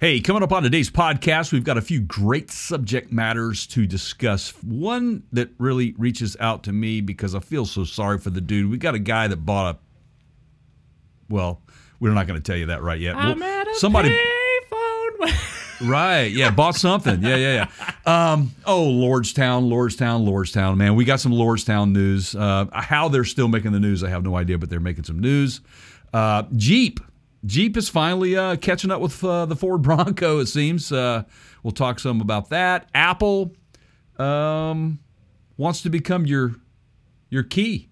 Hey, coming up on today's podcast, we've got a few great subject matters to discuss. One that really reaches out to me because I feel so sorry for the dude. We got a guy that bought a, well, we're not going to tell you that right yet. I'm at a payphone. Right, yeah, bought something. Yeah. Lordstown, man. We got some Lordstown news. How they're still making the news, I have no idea, but they're making some news. Jeep is finally catching up with the Ford Bronco, it seems. We'll talk some about that. Apple wants to become your key.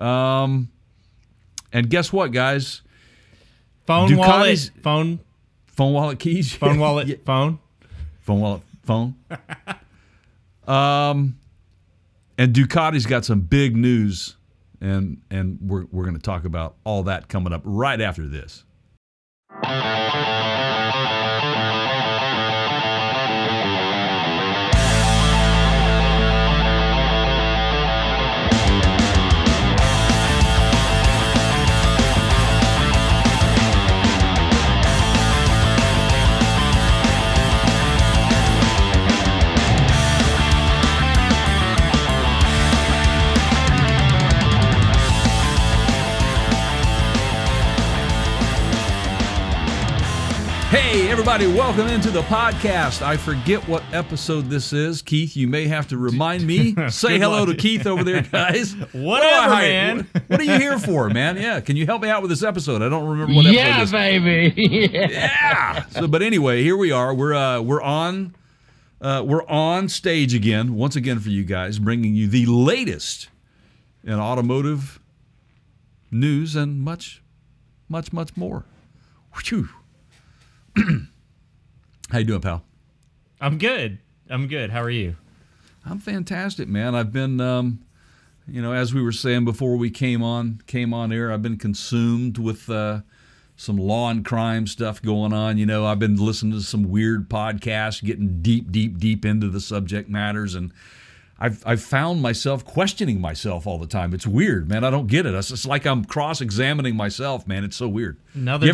And guess what, guys? Phone, Ducati's, wallet, phone. Phone, wallet, keys. Phone, wallet, yeah. Phone. Phone, wallet, phone. And Ducati's got some big news, and we're going to talk about all that coming up right after this. Hey, everybody, welcome into the podcast. I forget what episode this is. Keith, you may have to remind me. Say hello to Keith over there, guys. Whatever, man. What are you here for, man? Yeah, can you help me out with this episode? I don't remember what episode this is. Yeah, baby. Yeah. So, but anyway, here we are. We're on stage again, once again for you guys, bringing you the latest in automotive news and much, much, much more. Whew. How you doing, pal? I'm good. How are you? I'm fantastic, man. I've been, as we were saying before we came on air, I've been consumed with some law and crime stuff going on. You know, I've been listening to some weird podcasts, getting deep into the subject matters, and I've found myself questioning myself all the time. It's weird, man. I don't get it. It's like I'm cross-examining myself, man. It's so weird. Another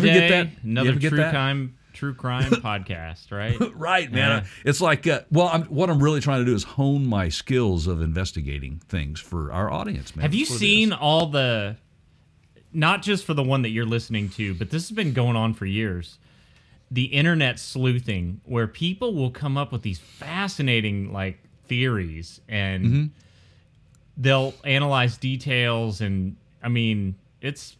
true crime podcast, right? Right, man. Yeah. It's like, what I'm really trying to do is hone my skills of investigating things for our audience, man. Have you seen all the, not just for the one that you're listening to, but this has been going on for years, the internet sleuthing, where people will come up with these fascinating, like, theories, and mm-hmm. they'll analyze details, and, I mean, it's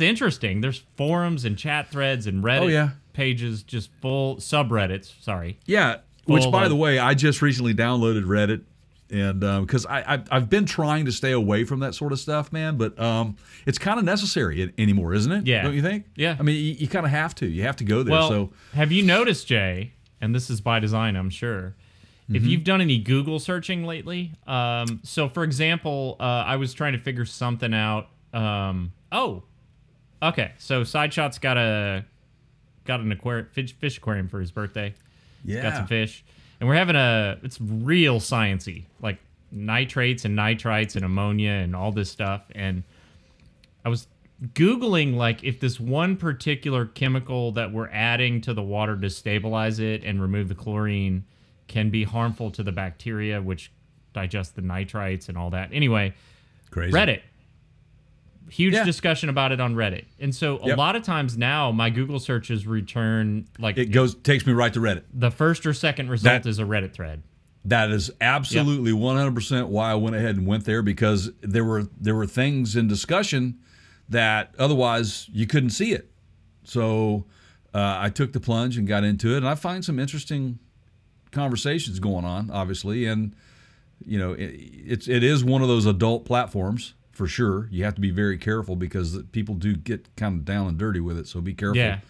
interesting. There's forums and chat threads and Reddit pages, just full subreddits. Sorry. Yeah. Which, by the way, I just recently downloaded Reddit, and because I've been trying to stay away from that sort of stuff, man. But it's kind of necessary anymore, isn't it? Yeah. Don't you think? Yeah. I mean, you kind of have to. You have to go there. Well, so have you noticed, Jay? And this is by design, I'm sure. If you've done any Google searching lately, so for example, I was trying to figure something out. Okay, so Sideshot's got an aquarium, fish aquarium for his birthday. Yeah, he's got some fish, and we're having it's real sciencey, like nitrates and nitrites and ammonia and all this stuff. And I was Googling, like, if this one particular chemical that we're adding to the water to stabilize it and remove the chlorine can be harmful to the bacteria, which digest the nitrites and all that. Anyway, crazy. Reddit. Huge discussion about it on Reddit. And so a lot of times now, my Google searches return, like... It takes me right to Reddit. The first or second result is a Reddit thread. That is absolutely 100% why I went there, because there were things in discussion that otherwise you couldn't see it. So I took the plunge and got into it, and I find some interesting conversations going on, obviously. And, you know, it is one of those adult platforms. For sure, you have to be very careful because people do get kind of down and dirty with it. So be careful. Yeah.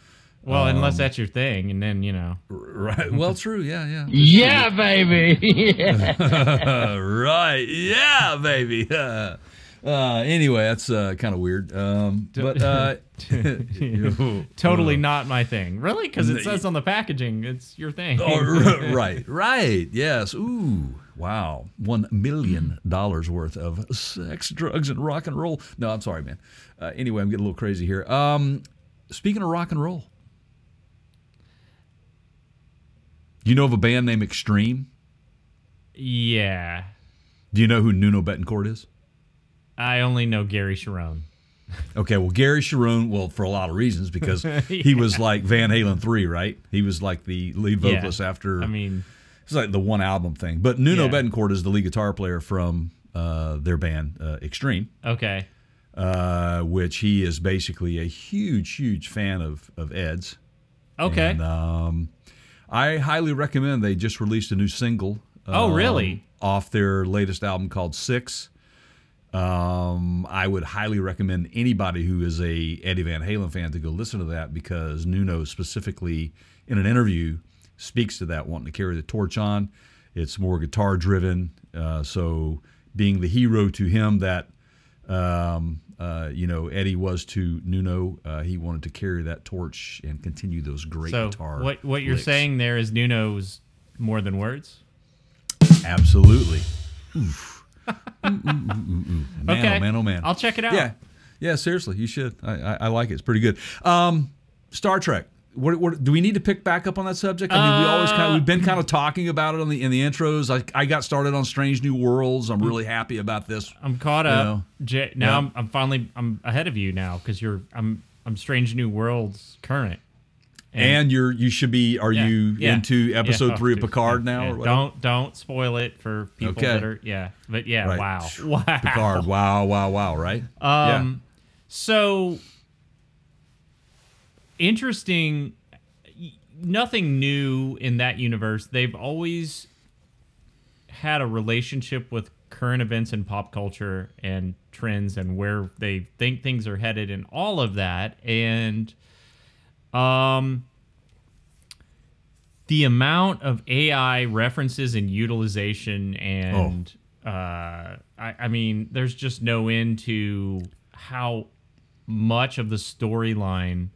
Well, unless that's your thing, and then, you know. Right. Well, true. Yeah. Yeah, baby. Yeah. Right. Yeah, baby. Anyway, that's kind of weird. But totally not my thing, really, because it says on the packaging it's your thing. Oh, right. Yes. Ooh. Wow, $1 million worth of sex, drugs, and rock and roll. No, I'm sorry, man. Anyway, I'm getting a little crazy here. Speaking of rock and roll, You know of a band named Extreme? Yeah. Do you know who Nuno Betancourt is? I only know Gary Cherone. Okay, well, Gary Cherone, well, for a lot of reasons, because he was like Van Halen 3, right? He was like the lead vocalist after... I mean... It's like the one album thing. But Nuno Betancourt is the lead guitar player from their band, Extreme. Okay. Which he is basically a huge, huge fan of Ed's. Okay. And, I highly recommend, they just released a new single. Oh, really? Off their latest album called Six. I would highly recommend anybody who is a Eddie Van Halen fan to go listen to that, because Nuno specifically, in an interview, speaks to that, wanting to carry the torch on. It's more guitar driven, so being the hero to him that Eddie was to Nuno, he wanted to carry that torch and continue those great guitar. So what you're saying there is Nuno's more than words? Absolutely. Oof. Man, okay. Oh man, oh man. I'll check it out. Yeah, seriously, you should. I like it. It's pretty good. Star Trek. What, do we need to pick back up on that subject? I mean, we've been kind of talking about it in the intros. I got started on Strange New Worlds. I'm really happy about this. I'm caught up. I'm ahead of you now, because I'm Strange New Worlds current. And you should be into episode 3 of Picard now? Yeah. Or whatever? Don't spoil it for people that are right. Wow. Picard, wow, right? So interesting, nothing new in that universe. They've always had a relationship with current events and pop culture and trends and where they think things are headed and all of that. And the amount of AI references and utilization and I mean, there's just no end to how much of the storyline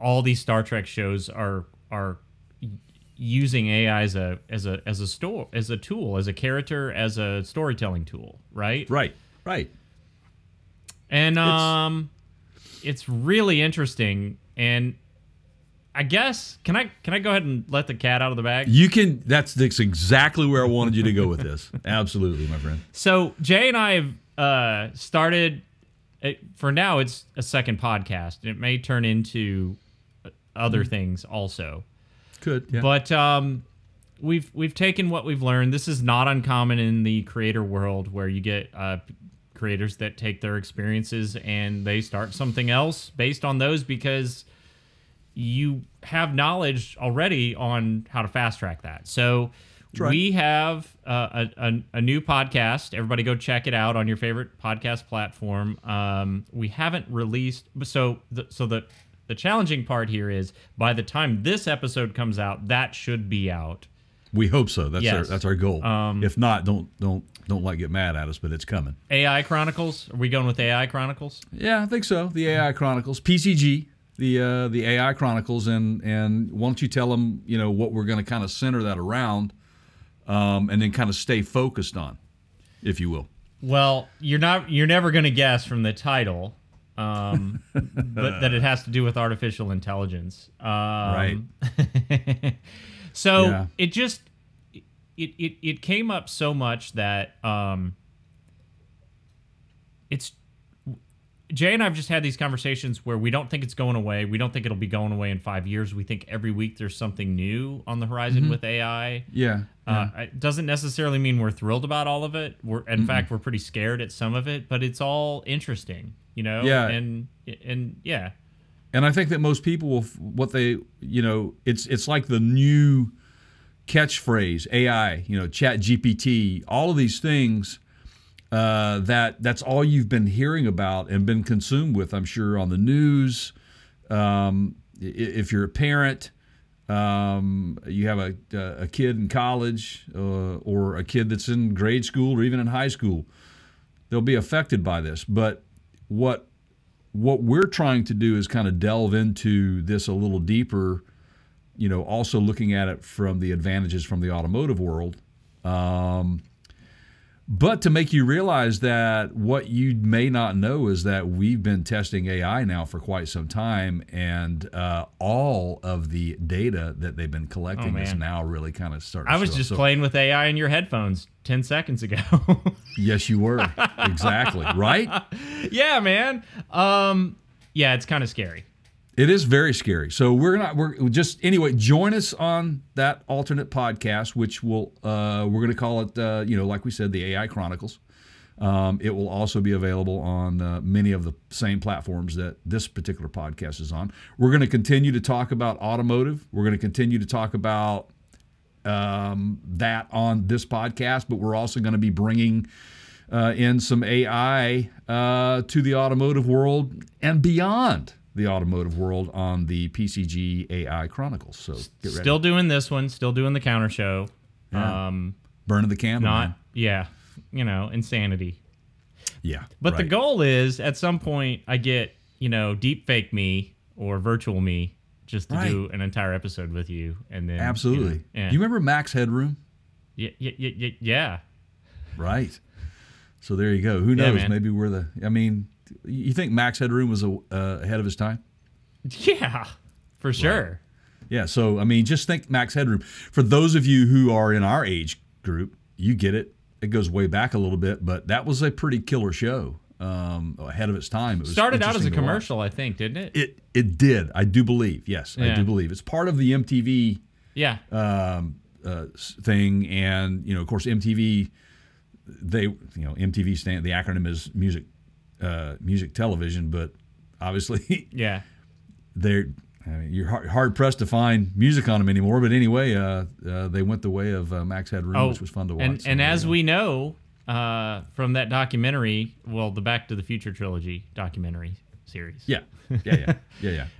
all these Star Trek shows are using AI as a tool, as a character, as a storytelling tool, right? Right. And it's really interesting. And I guess can I go ahead and let the cat out of the bag? You can. That's exactly where I wanted you to go with this. Absolutely, my friend. So Jay and I have started. For now, it's a second podcast. It may turn into other things also. Could, yeah. But we've taken what we've learned. This is not uncommon in the creator world, where you get creators that take their experiences and they start something else based on those, because you have knowledge already on how to fast track that. So right. We have a new podcast. Everybody go check it out on your favorite podcast platform. We haven't released... So the challenging part here is, by the time this episode comes out, that should be out. We hope so. That's our goal. If not, don't get mad at us, but it's coming. AI Chronicles? Are we going with AI Chronicles? Yeah, I think so. The AI Chronicles. PCG. The AI Chronicles. And why don't you tell them, what we're going to kind of center that around. And then kind of stay focused on, if you will. Well, you're never going to guess from the title, but that it has to do with artificial intelligence. Right. So it came up so much that it's Jay and I've just had these conversations where we don't think it's going away. We don't think it'll be going away in 5 years. We think every week there's something new on the horizon with AI. It doesn't necessarily mean we're thrilled about all of it. In fact, we're pretty scared at some of it, but it's all interesting, Yeah. And And I think that most people will, it's like the new catchphrase, AI, ChatGPT, all of these things. That's all you've been hearing about and been consumed with, I'm sure, on the news. If you're a parent, you have a kid in college or a kid that's in grade school or even in high school, they'll be affected by this. But what we're trying to do is kind of delve into this a little deeper, also looking at it from the advantages from the automotive world. But to make you realize that what you may not know is that we've been testing AI now for quite some time, and all of the data that they've been collecting is now really kind of starting to show up. I was just playing with AI in your headphones 10 seconds ago. Yes, you were. Exactly. Right? Yeah, man. Yeah, it's kind of scary. It is very scary. So anyway, join us on that alternate podcast, which we're going to call it, like we said, the AI Chronicles. It will also be available on many of the same platforms that this particular podcast is on. We're going to continue to talk about automotive. We're going to continue to talk about that on this podcast, but we're also going to be bringing in some AI to the automotive world and beyond. The automotive world on the PCG AI Chronicles. So get ready. Still doing this one, still doing the counter show. Yeah. Burning the candle. Insanity. Yeah. But right. The goal is at some point I get, deep fake me or virtual me just to do an entire episode with you. And then absolutely. Do you remember Max Headroom? Yeah. Right. So there you go. Who knows? Yeah, maybe we're you think Max Headroom was ahead of his time? Yeah, for sure. Right. Yeah, so, just think Max Headroom. For those of you who are in our age group, you get it. It goes way back a little bit, but that was a pretty killer show ahead of its time. It started out as a commercial, I think, didn't it? It did, I do believe. Yes, yeah. I do believe. It's part of the MTV thing, and, of course, MTV, MTV stand, the acronym is music television, but obviously you're hard pressed to find music on them anymore, but anyway they went the way of Max Headroom, which was fun to watch. And as we know from that documentary, the Back to the Future trilogy documentary series, yeah.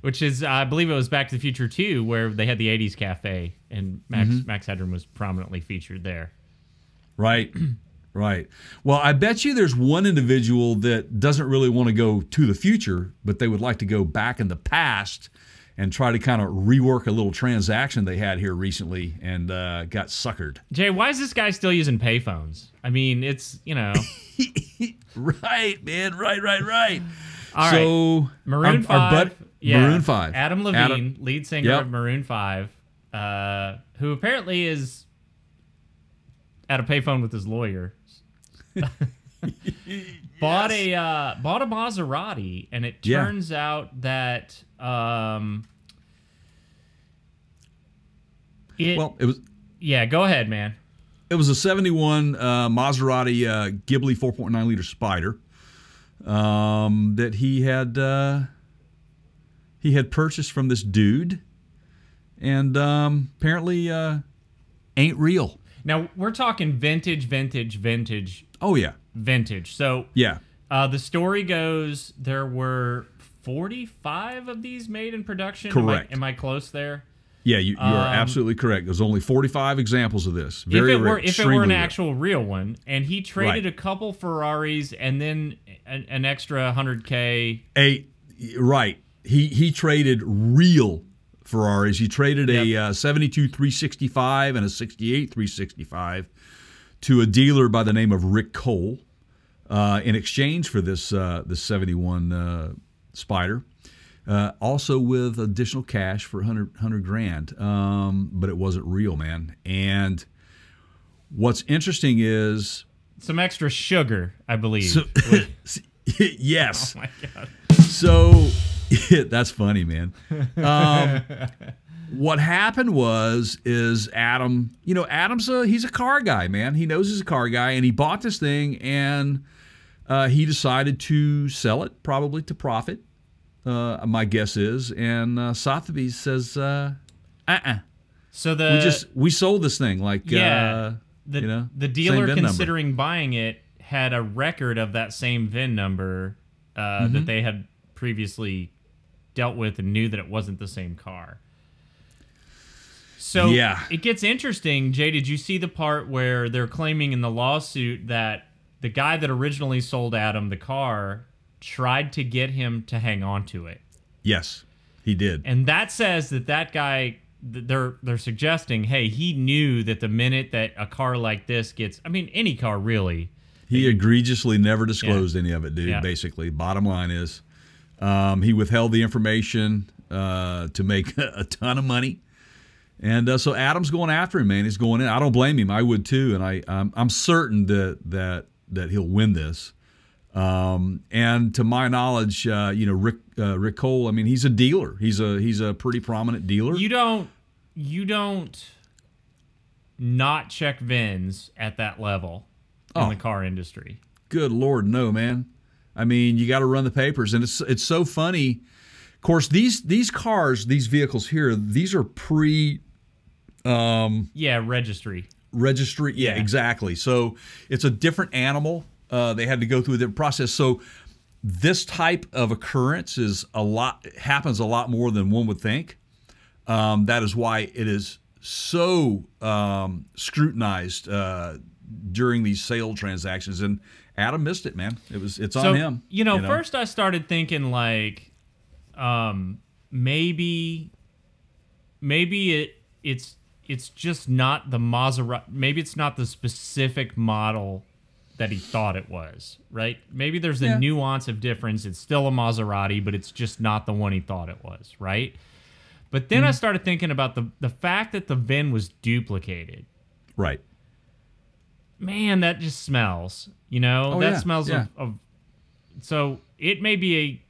which is I believe it was Back to the Future 2, where they had the 80s cafe and Max Headroom was prominently featured there. Right. Right. Well, I bet you there's one individual that doesn't really want to go to the future, but they would like to go back in the past and try to kind of rework a little transaction they had here recently and got suckered. Jay, why is this guy still using payphones? It's, Right, man. Right. All right. Maroon 5. Maroon 5. Adam Levine, lead singer of Maroon 5, who apparently is at a payphone with his lawyer. Bought a Maserati, and it turns out that it was. Yeah, go ahead, man. It was a 71 Maserati Ghibli 4.9 liter Spider that he had purchased from this dude, and apparently ain't real. Now we're talking vintage. Oh, yeah. Vintage. So, the story goes there were 45 of these made in production. Correct. Am I close there? Yeah, you are absolutely correct. There's only 45 examples of this. Very rare. If it were an actual real one. And he traded a couple Ferraris and then an extra $100K. Right. He traded real Ferraris. He traded a 72 365 and a 68 365. To a dealer by the name of Rick Cole, in exchange for this this 71 Spider, also with additional cash for $100,000. But it wasn't real, man. And what's interesting is some extra sugar, I believe. Yes. Oh my God. So that's funny, man. What happened is Adam, Adam's he's a car guy, man. He knows he's a car guy, and he bought this thing, and he decided to sell it, probably to profit, my guess is. And Sotheby's says, So we sold this thing. The dealer considering buying it had a record of that same VIN number that they had previously dealt with and knew that it wasn't the same car. So it gets interesting. Jay, did you see the part where they're claiming in the lawsuit that the guy that originally sold Adam the car tried to get him to hang on to it? Yes, he did. And that says that guy, they're suggesting, hey, he knew that the minute that a car like this gets, any car really, He egregiously never disclosed any of it, dude, basically. Bottom line is he withheld the information to make a ton of money. And so Adam's going after him, man. He's going in. I don't blame him. I would too. And I'm certain that he'll win this. And to my knowledge, Rick Cole. I mean, he's a dealer. He's a pretty prominent dealer. You don't not check VINs at that level in the car industry. Good Lord, no, man. I mean, you got to run the papers, and it's so funny. Of course, these cars, these vehicles here, these are pre registry. Yeah, exactly. So it's a different animal. They had to go through the process. So this type of occurrence happens a lot more than one would think. That is why it is so scrutinized during these sale transactions. And Adam missed it, man. It's on him. First I started thinking like maybe it's just not the Maserati. Maybe it's not the specific model that he thought it was, right? Maybe there's a nuance of difference. It's still a Maserati, but it's just not the one he thought it was, right? But then I started thinking about the fact that the VIN was duplicated. Right. Man, that just smells, smells of... So it may be a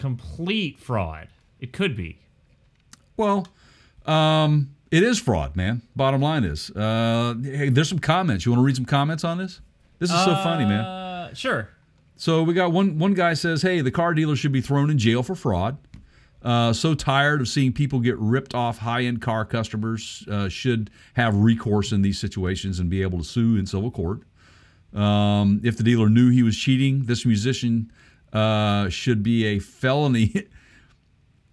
complete fraud. It could be. Well, it is fraud, man. Bottom line is, hey, there's some comments. You want to read some comments on this? This is so funny, man. Sure. So we got one guy says, hey, the car dealer should be thrown in jail for fraud. So tired of seeing people get ripped off. High-end car customers should have recourse in these situations and be able to sue in civil court. If the dealer knew he was cheating, this musician should be a felony.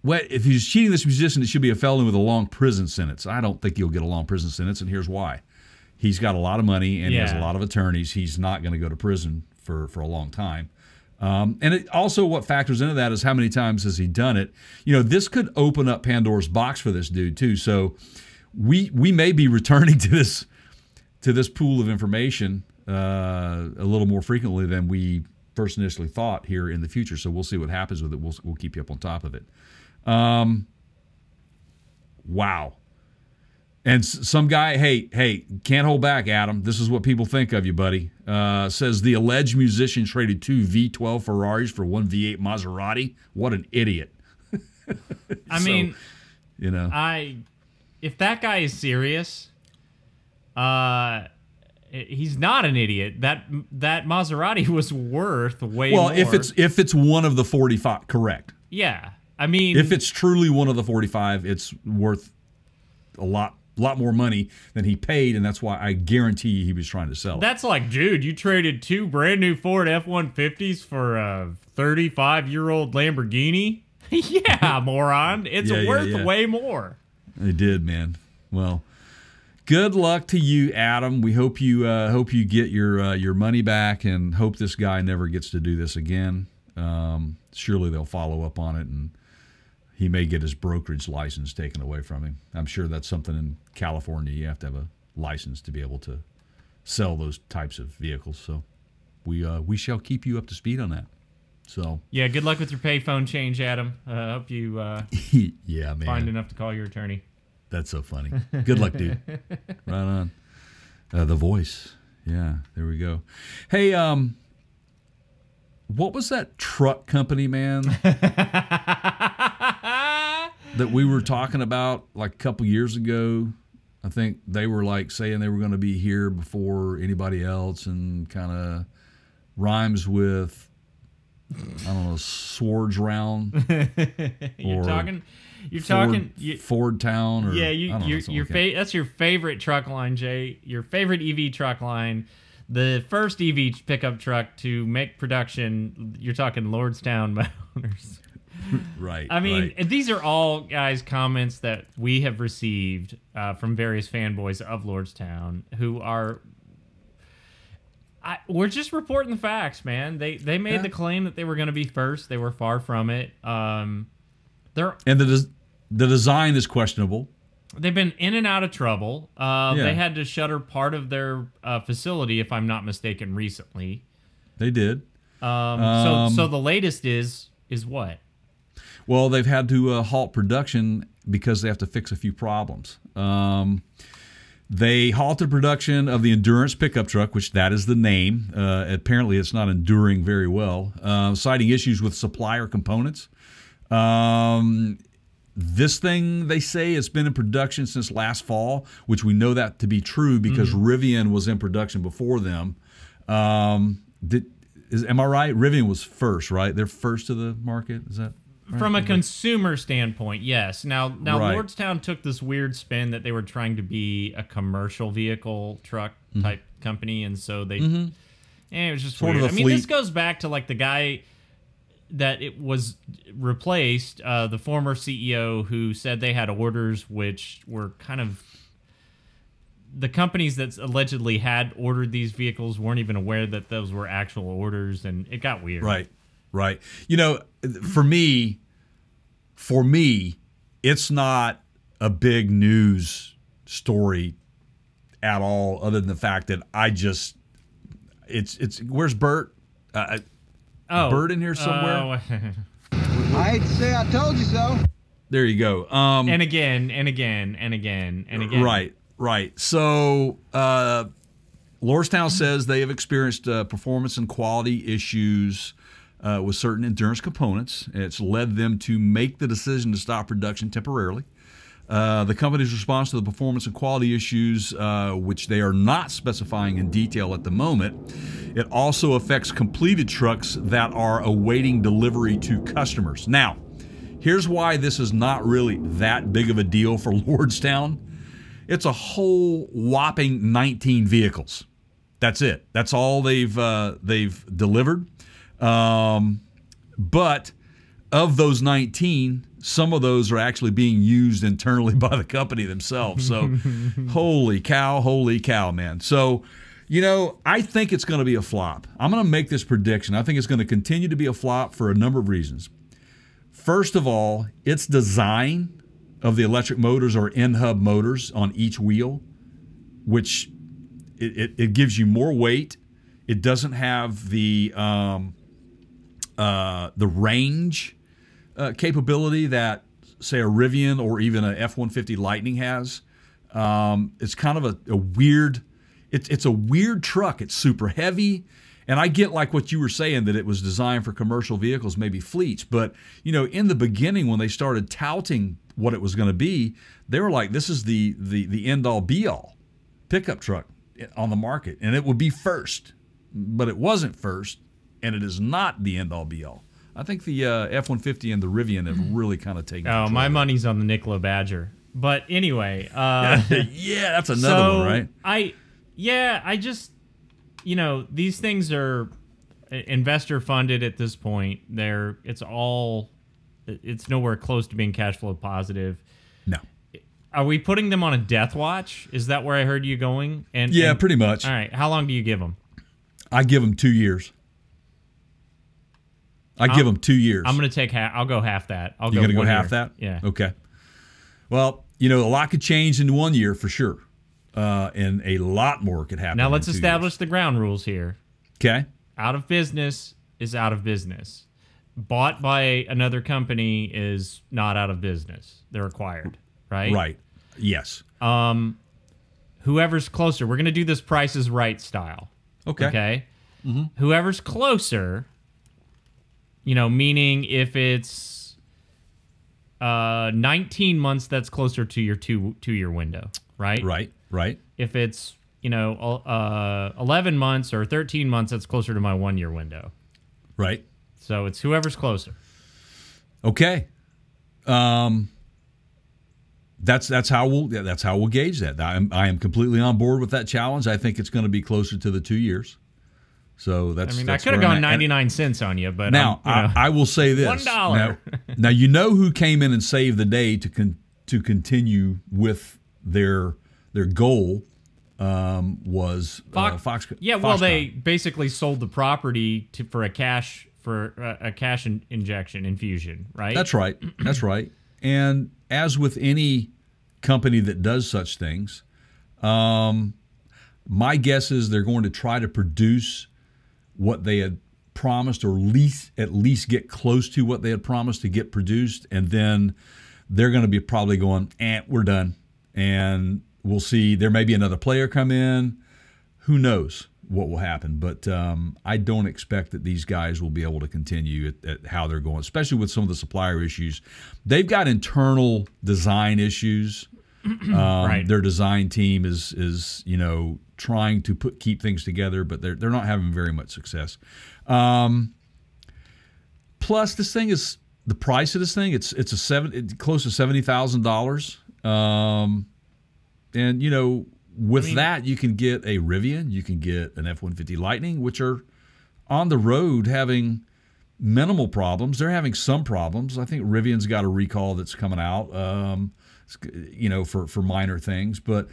Well, if he's cheating this musician, it should be a felony with a long prison sentence. I don't think he'll get a long prison sentence, and here's why. He's got a lot of money, and he has a lot of attorneys. He's not going to go to prison for a long time. And it, also what factors into that is how many times has he done it. This could open up Pandora's box for this dude, too. So we may be returning to this pool of information a little more frequently than we first initially thought here in the future. So we'll see what happens with it. We'll keep you up on top of it. Wow. And some guy, hey, can't hold back, Adam. This is what people think of you, buddy. Says the alleged musician traded two V12 Ferraris for one V8 Maserati. What an idiot. I mean, if that guy is serious, he's not an idiot. That Maserati was worth way more. Well, if it's one of the 45, correct. Yeah. I mean, if it's truly one of the 45, it's worth a lot more money than he paid, and that's why I guarantee you he was trying to sell it. That's like, dude, you traded two brand new Ford F-150s for a 35-year-old Lamborghini? Yeah, moron. It's worth way more. It did, man. Well, good luck to you, Adam. We hope you get your money back, and hope this guy never gets to do this again. Surely they'll follow up on it, and he may get his brokerage license taken away from him. I'm sure that's something in California. You have to have a license to be able to sell those types of vehicles. So we shall keep you up to speed on that. So yeah, good luck with your payphone change, Adam. I hope you find enough to call your attorney. That's so funny. Good luck, dude. Right on. The voice. Yeah, there we go. Hey, what was that truck company, man? That we were talking about like a couple years ago. I think they were like saying they were going to be here before anybody else, and kind of rhymes with, I don't know, swords round. You're talking Ford Town. Or, yeah, that's your favorite truck line, Jay. Your favorite EV truck line. The first EV pickup truck to make production. You're talking Lordstown owners. Right. I mean, These are all, guys, comments that we have received from various fanboys of Lordstown who are... we're just reporting the facts, man. They made the claim that they were going to be first. They were far from it. And the design is questionable. They've been in and out of trouble. They had to shutter part of their facility, if I'm not mistaken, recently. They did. So the latest is what? Well, they've had to halt production because they have to fix a few problems. They halted production of the Endurance pickup truck, which that is the name. Apparently, it's not enduring very well, citing issues with supplier components. This thing, they say, has been in production since last fall, which we know that to be true because Rivian was in production before them. Am I right? Rivian was first, right? They're first to the market. Is that? From a consumer standpoint, yes. Now right. Lordstown took this weird spin that they were trying to be a commercial vehicle truck type company, and so they it was just sort weird. Of a fleet. I mean, this goes back to like the guy that it was replaced, the former CEO who said they had orders which were kind of the companies that allegedly had ordered these vehicles weren't even aware that those were actual orders, and it got weird. Right. You know, for me, it's not a big news story at all, other than the fact that it's where's Bert? Bert in here somewhere? I'd say I told you so. There you go. And again. Right. So, Lordstown says they have experienced performance and quality issues with certain Endurance components. It's led them to make the decision to stop production temporarily. The company's response to the performance and quality issues, which they are not specifying in detail at the moment, it also affects completed trucks that are awaiting delivery to customers. Now, here's why this is not really that big of a deal for Lordstown. It's a whole whopping 19 vehicles. That's it. That's all they've delivered. But of those 19, some of those are actually being used internally by the company themselves. So holy cow, man. So, you know, I think it's going to be a flop. I'm going to make this prediction. I think it's going to continue to be a flop for a number of reasons. First of all, its design of the electric motors or in-hub motors on each wheel, which it gives you more weight. It doesn't have the range capability that, say, a Rivian or even an F-150 Lightning has. It's kind of a weird. It's a weird truck. It's super heavy, and I get like what you were saying that it was designed for commercial vehicles, maybe fleets. But you know, in the beginning when they started touting what it was going to be, they were like, "This is the end all be all pickup truck on the market, and it would be first." But it wasn't first, and it is not the end all be all. I think the F-150 and the Rivian have really kind of taken. Oh, my money's on the Nikola Badger. But anyway, yeah, that's another one, right? I just, you know, these things are investor funded at this point. It's nowhere close to being cash flow positive. No. Are we putting them on a death watch? Is that where I heard you going? And pretty much. All right. How long do you give them? I give them 2 years. I'm going to take half. I'll go half that. You're going to go half that? Yeah. Okay. Well, you know, a lot could change in 1 year for sure. And a lot more could happen. Now let's establish the ground rules here. Okay. Out of business is out of business. Bought by another company is not out of business. They're acquired, right? Right. Yes. Whoever's closer, we're going to do this Price is Right style. Okay. Whoever's closer, you know, meaning if it's 19 months, that's closer to your two-year window, right? Right. If it's, you know, 11 months or 13 months, that's closer to my one-year window. Right. So it's whoever's closer. Okay. That's how we'll gauge that. I am completely on board with that challenge. I think it's going to be closer to the 2 years. So that's. I mean, I could have gone 99 cents on you, but now I will say this: $1. Now you know who came in and saved the day to continue with their goal was Foxconn. Yeah, well, they basically sold the property for a cash infusion, right? That's right. And as with any company that does such things. My guess is they're going to try to produce what they had promised, or at least get close to what they had promised to get produced, and then they're going to be probably going, we're done. And we'll see. There may be another player come in. Who knows what will happen? But I don't expect that these guys will be able to continue at how they're going, especially with some of the supplier issues. They've got internal design issues. Right. Their design team is trying to keep things together, but they're not having very much success. Plus, this thing is the price of this thing. It's close to $70,000. And with that, you can get a Rivian, you can get an F-150 Lightning, which are on the road having minimal problems. They're having some problems. I think Rivian's got a recall that's coming out, for minor things. But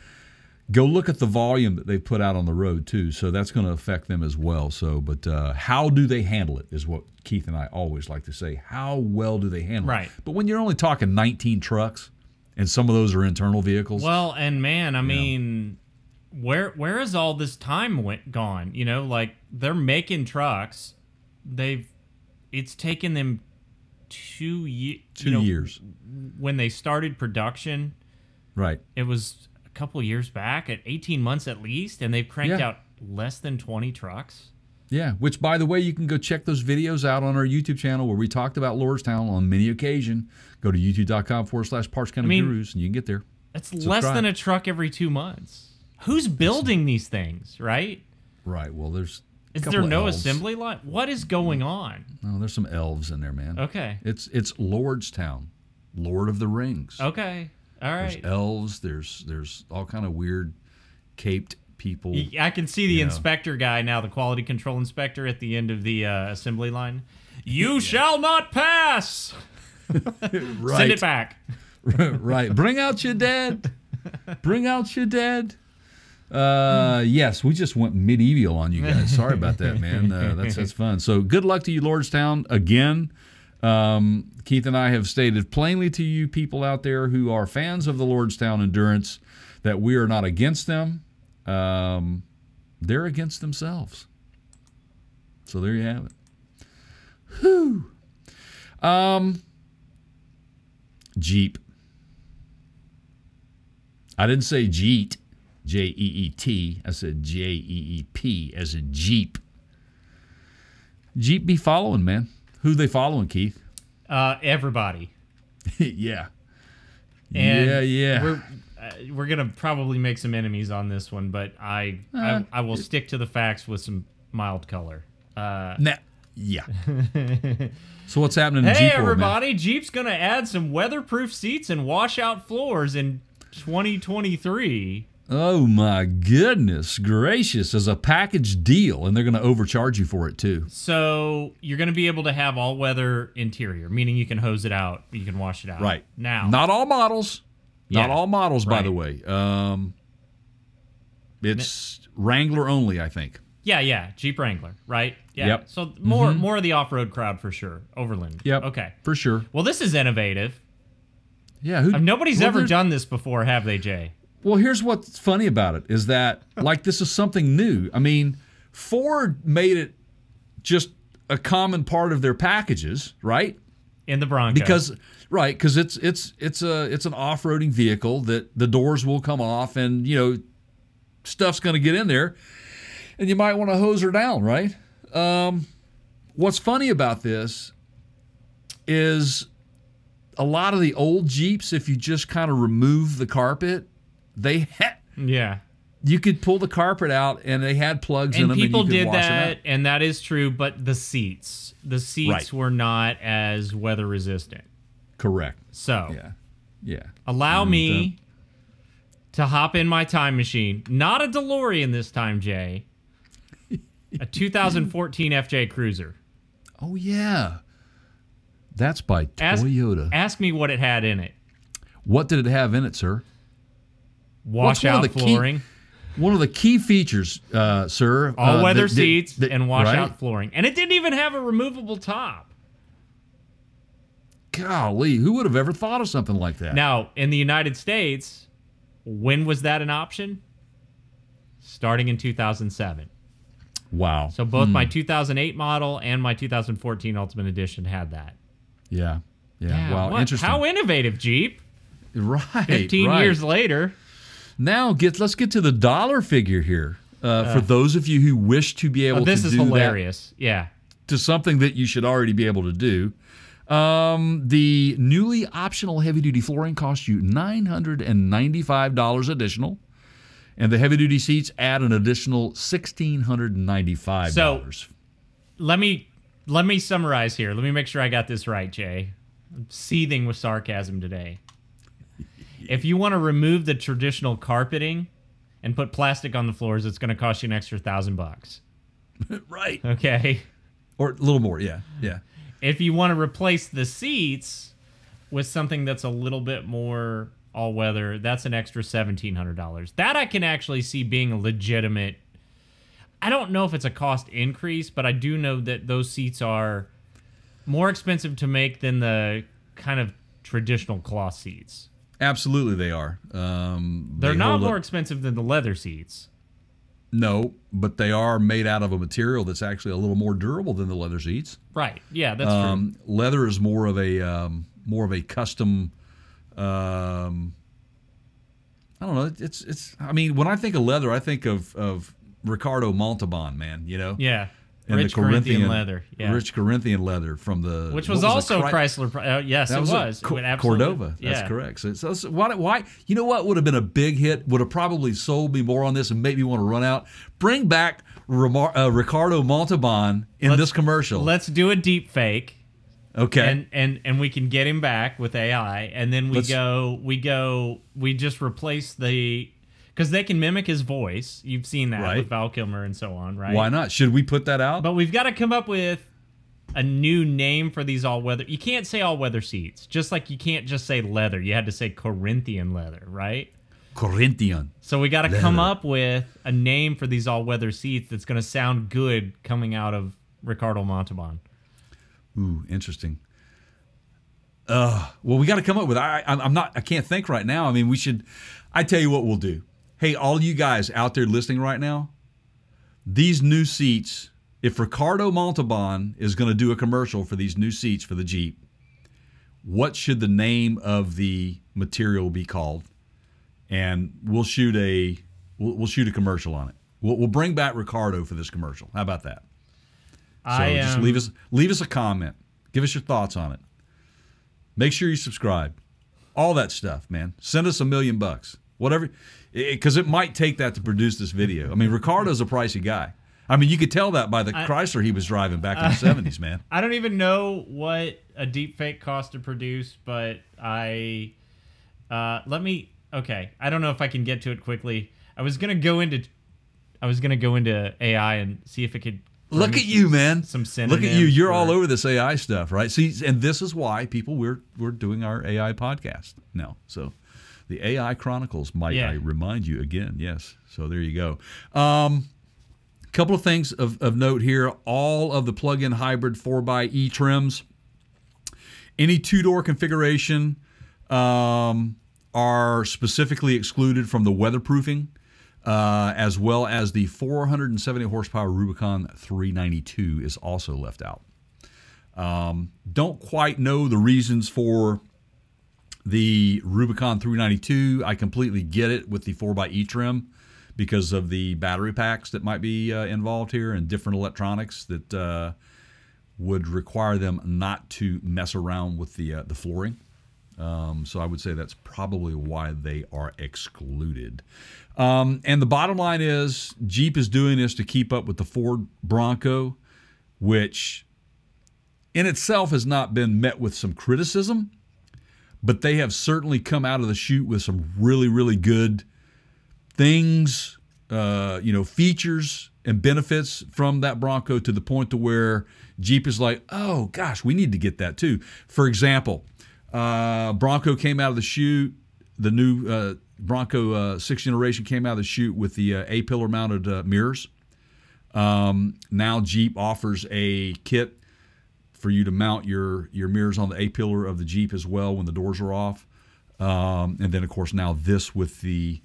go look at the volume that they put out on the road too. So that's going to affect them as well. So, but how do they handle it is what Keith and I always like to say. How well do they handle it? But when you're only talking 19 trucks. And some of those are internal vehicles. Well, and man, I mean, where is all this time gone? They're making trucks. It's taken them 2 years. When they started production, right? It was a couple years back, at 18 months at least, and they've cranked out less than 20 trucks. Yeah, which, by the way, you can go check those videos out on our YouTube channel where we talked about Lordstown on many occasions. Go to youtube.com/parts county gurus and you can get there. That's less than a truck every 2 months. Who's building these things, right? Right. Well, is there no assembly line? What is going on? No, there's some elves in there, man. Okay. It's Lordstown, Lord of the Rings. Okay. All right. There's elves. There's all kind of weird caped people. I can see the inspector guy now, the quality control inspector at the end of the assembly line. You shall not pass. Right. Send it back. Right. Bring out your dead. Bring out your dead. Yes, we just went medieval on you guys. Sorry about that, man. That's fun. So good luck to you, Lordstown, again. Keith and I have stated plainly to you people out there who are fans of the Lordstown Endurance that we are not against them. They're against themselves. So there you have it. Whew. Jeep. I didn't say Jeet, J-E-E-T. I said J-E-E-P as in Jeep. Jeep be following, man. Who they following, Keith? Everybody. Yeah. And yeah. We're going to probably make some enemies on this one, but I will stick to the facts with some mild color. Yeah. So what's happening in Jeep world, everybody, man? Jeep's going to add some weatherproof seats and washout floors in 2023. Oh, my goodness gracious. As a package deal, and they're going to overcharge you for it, too. So you're going to be able to have all-weather interior, meaning you can hose it out, you can wash it out. Right. Now, not all models. Not all models, by the way. It's Wrangler only, I think. Yeah, Jeep Wrangler, right? Yeah. Yep. So more of the off-road crowd for sure. Overland. Yep. Okay. For sure. Well, this is innovative. Yeah. Nobody's ever done this before, have they, Jay? Well, here's what's funny about it is that this is something new. I mean, Ford made it just a common part of their packages, right? In the Bronco. Because it's an off-roading vehicle that the doors will come off and, stuff's going to get in there and you might want to hose her down, right? What's funny about this is a lot of the old Jeeps, if you just kind of remove the carpet, they had... Yeah. You could pull the carpet out and they had plugs in them and you could wash them out. And people did that, and that is true, but the seats were not as weather resistant. Correct. So, yeah. Allow me to hop in my time machine. Not a DeLorean this time, Jay. A 2014 FJ Cruiser. Oh, yeah. That's by Toyota. Ask me what it had in it. What did it have in it, sir? Washout flooring. One of the key features, sir. All-weather seats and washout flooring. And it didn't even have a removable top. golly, who would have ever thought of something like that? Now, in the United States, when was that an option? Starting in 2007. Wow. So both my 2008 model and my 2014 Ultimate Edition had that. Yeah. Yeah. Wow. What? Interesting. How innovative, Jeep. Right. 15 years later. Now, let's get to the dollar figure here. For those of you who wish to be able to do that. This is hilarious. Yeah. To something that you should already be able to do. The newly optional heavy-duty flooring costs you $995 additional. And the heavy-duty seats add an additional $1,695. So, let me summarize here. Let me make sure I got this right, Jay. I'm seething with sarcasm today. If you want to remove the traditional carpeting and put plastic on the floors, it's going to cost you an extra $1,000. Right. Okay. Or a little more, yeah. Yeah. If you want to replace the seats with something that's a little bit more all-weather, that's an extra $1,700. That I can actually see being a legitimate. I don't know if it's a cost increase, but I do know that those seats are more expensive to make than the kind of traditional cloth seats. Absolutely, they are. They're not more expensive than the leather seats. No, but they are made out of a material that's actually a little more durable than the leather seats. Right. Yeah, that's true. Leather is more of a custom. I don't know. It's. I mean, when I think of leather, I think of Ricardo Montalban, man. You know. Yeah. And rich the Corinthian leather. Yeah. Rich Corinthian leather from the, which was also Chrysler. Yes, it was. Cordova. Yeah. That's correct. So why? You know what would have been a big hit? Would have probably sold me more on this and made me want to run out. Bring back Ricardo Montalban in this commercial. Let's do a deep fake. Okay. And we can get him back with AI, and then we just replace the, because they can mimic his voice. You've seen that with Val Kilmer and so on, right? Why not? Should we put that out? But we've got to come up with a new name for these all-weather. You can't say all-weather seats, just like you can't just say leather. You had to say Corinthian leather, right? Corinthian. So we got to come up with a name for these all-weather seats that's going to sound good coming out of Ricardo Montalban. Ooh, interesting. Well, we got to come up with. I can't think right now. I mean, we should. I tell you what we'll do. Hey, all you guys out there listening right now, these new seats, if Ricardo Montalban is going to do a commercial for these new seats for the Jeep, what should the name of the material be called? And we'll shoot a commercial on it. We'll bring back Ricardo for this commercial. How about that? So just leave us a comment. Give us your thoughts on it. Make sure you subscribe. All that stuff, man. Send us $1 million. Whatever, because it might take that to produce this video. I mean, Ricardo's a pricey guy. I mean, you could tell that by the Chrysler he was driving back in the 70s, man. I don't even know what a deepfake cost to produce, but okay, I don't know if I can get to it quickly. I was gonna go into AI and see if it could. Look at you, man. Some synonyms. Look at you. You're all over this AI stuff, right? See, and this is why people we're doing our AI podcast now. So. The AI Chronicles, I remind you again. Yes. So there you go. A couple of things of note here. All of the plug-in hybrid 4xe trims, any two-door configuration, are specifically excluded from the weatherproofing, as well as the 470 horsepower Rubicon 392 is also left out. Don't quite know the reasons for the Rubicon 392, I completely get it with the 4xe trim because of the battery packs that might be involved here and different electronics that would require them not to mess around with the flooring. So I would say that's probably why they are excluded. And the bottom line is Jeep is doing this to keep up with the Ford Bronco, which in itself has not been met with some criticism. But they have certainly come out of the chute with some really, really good things, features and benefits from that Bronco to the point to where Jeep is like, oh, gosh, we need to get that too. For example, Bronco came out of the chute. The new Bronco 6th generation came out of the chute with the A-pillar mounted mirrors. Now Jeep offers a kit for you to mount your mirrors on the A-pillar of the Jeep as well when the doors are off. And then, of course, now this with the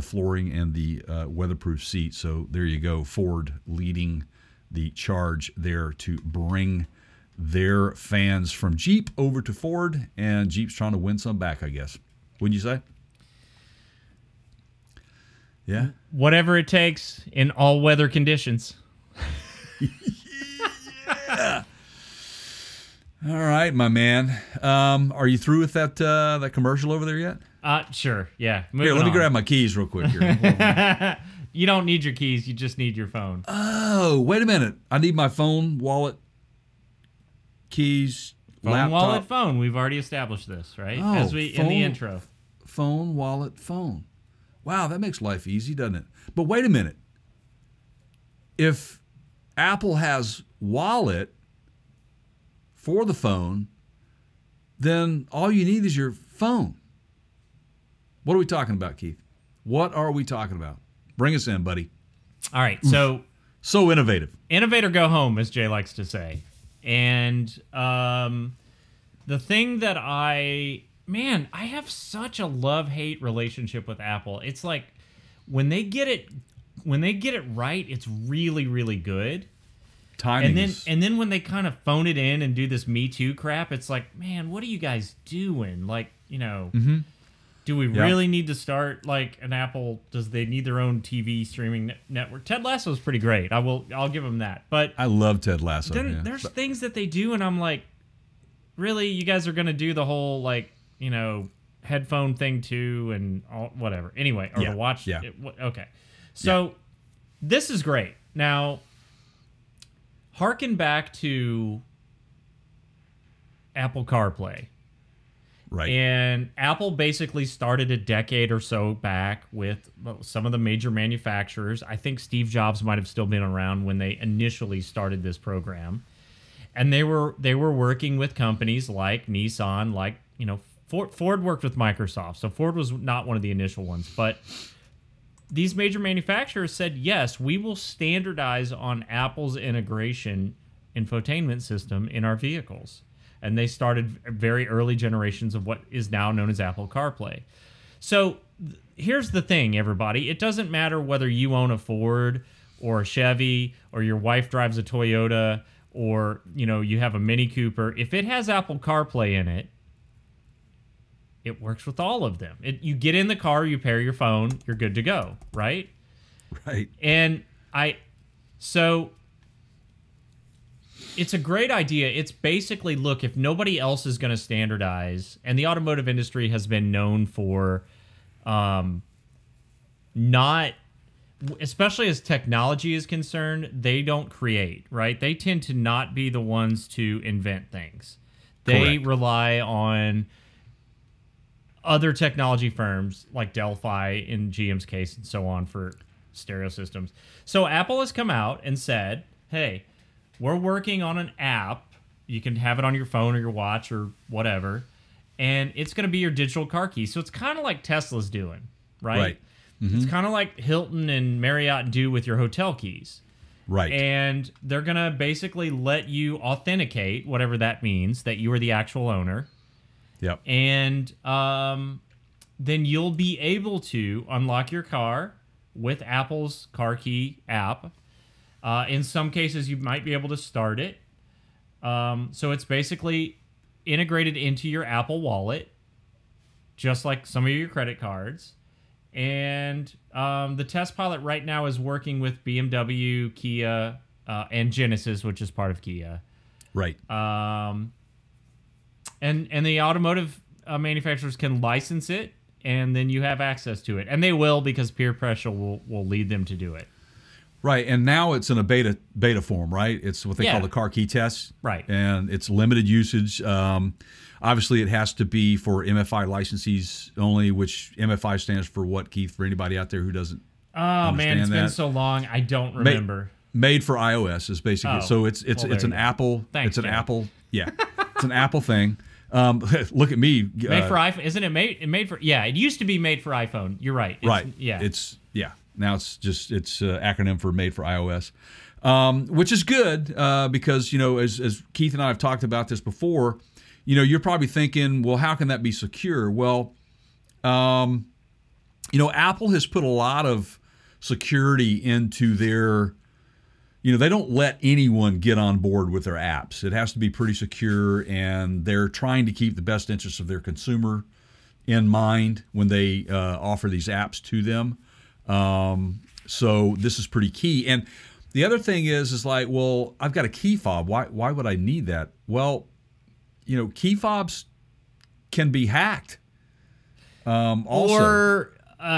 flooring and the weatherproof seats. So there you go, Ford leading the charge there to bring their fans from Jeep over to Ford, and Jeep's trying to win some back, I guess. Wouldn't you say? Yeah. Whatever it takes in all weather conditions. Yeah. All right, my man. Are you through with that commercial over there yet? Sure. Yeah. Moving here, let me grab my keys real quick here. You don't need your keys. You just need your phone. Oh, wait a minute. I need my phone, wallet, keys, phone, laptop. Wallet, phone. We've already established this, right? Oh, in the intro. Phone, wallet, phone. Wow, that makes life easy, doesn't it? But wait a minute. If Apple has wallet for the phone, then all you need is your phone. What are we talking about, Keith? What are we talking about? Bring us in, buddy. All right. So innovative. Innovate or go home, as Jay likes to say. And the thing that I have such a love-hate relationship with Apple. It's like when they get it right, it's really, really good. Timing. And then when they kind of phone it in and do this Me Too crap, it's like, man, what are you guys doing? Like, you know. Mm-hmm. Do we really need to start like an Apple? Does they need their own TV streaming network? Ted Lasso's pretty great. I'll give him that. But I love Ted Lasso. There's things that they do, and I'm like, really, you guys are gonna do the whole like headphone thing too, and all, whatever. Anyway, or the watch. Yeah. Okay. So this is great. Now, harken back to Apple CarPlay. Right. And Apple basically started a decade or so back with some of the major manufacturers. I think Steve Jobs might have still been around when they initially started this program. And they were working with companies like Nissan, like, Ford worked with Microsoft. So Ford was not one of the initial ones, but these major manufacturers said, "Yes, we will standardize on Apple's integration infotainment system in our vehicles." And they started very early generations of what is now known as Apple CarPlay. So here's the thing, everybody. It doesn't matter whether you own a Ford or a Chevy or your wife drives a Toyota or, you have a Mini Cooper. If it has Apple CarPlay in it, it works with all of them. You get in the car, you pair your phone, you're good to go, right? Right. And it's a great idea. It's basically, look, if nobody else is going to standardize, and the automotive industry has been known for not, especially as technology is concerned, they don't create, right? They tend to not be the ones to invent things. They Correct. Rely on other technology firms like Delphi in GM's case and so on for stereo systems. So Apple has come out and said, hey, we're working on an app. You can have it on your phone or your watch or whatever. And it's going to be your digital car key. So it's kind of like Tesla's doing, right? Right. Mm-hmm. It's kind of like Hilton and Marriott do with your hotel keys. Right. And they're going to basically let you authenticate, whatever that means, that you are the actual owner. Yep. And then you'll be able to unlock your car with Apple's car key app. In some cases, you might be able to start it. So it's basically integrated into your Apple Wallet, just like some of your credit cards. And the test pilot right now is working with BMW, Kia, and Genesis, which is part of Kia. Right. And the automotive manufacturers can license it, and then you have access to it. And they will, because peer pressure will lead them to do it. Right, and now it's in a beta form, right? It's what they call the car key test. Right. And it's limited usage. Obviously, it has to be for MFI licensees only, which MFI stands for what, Keith, for anybody out there who doesn't understand man, it's that. Been so long, I don't remember. Made for iOS is basically so it's an Apple. Thanks, it's an Jim. Apple. Yeah. It's an Apple thing. Look at me. Made for iPhone. Isn't it made for it used to be made for iPhone. You're right. Now it's just, it's an acronym for Made for iOS. which is good because, you know, as Keith and I have talked about this before, you know, you're probably thinking, well, how can that be secure? Well, you know, Apple has put a lot of security into their, you know, they don't let anyone get on board with their apps. It has to be pretty secure, and they're trying to keep the best interests of their consumer in mind when they offer these apps to them. So this is pretty key. And the other thing is like, well, I've got a key fob. Why would I need that? Well, you know, key fobs can be hacked. Or,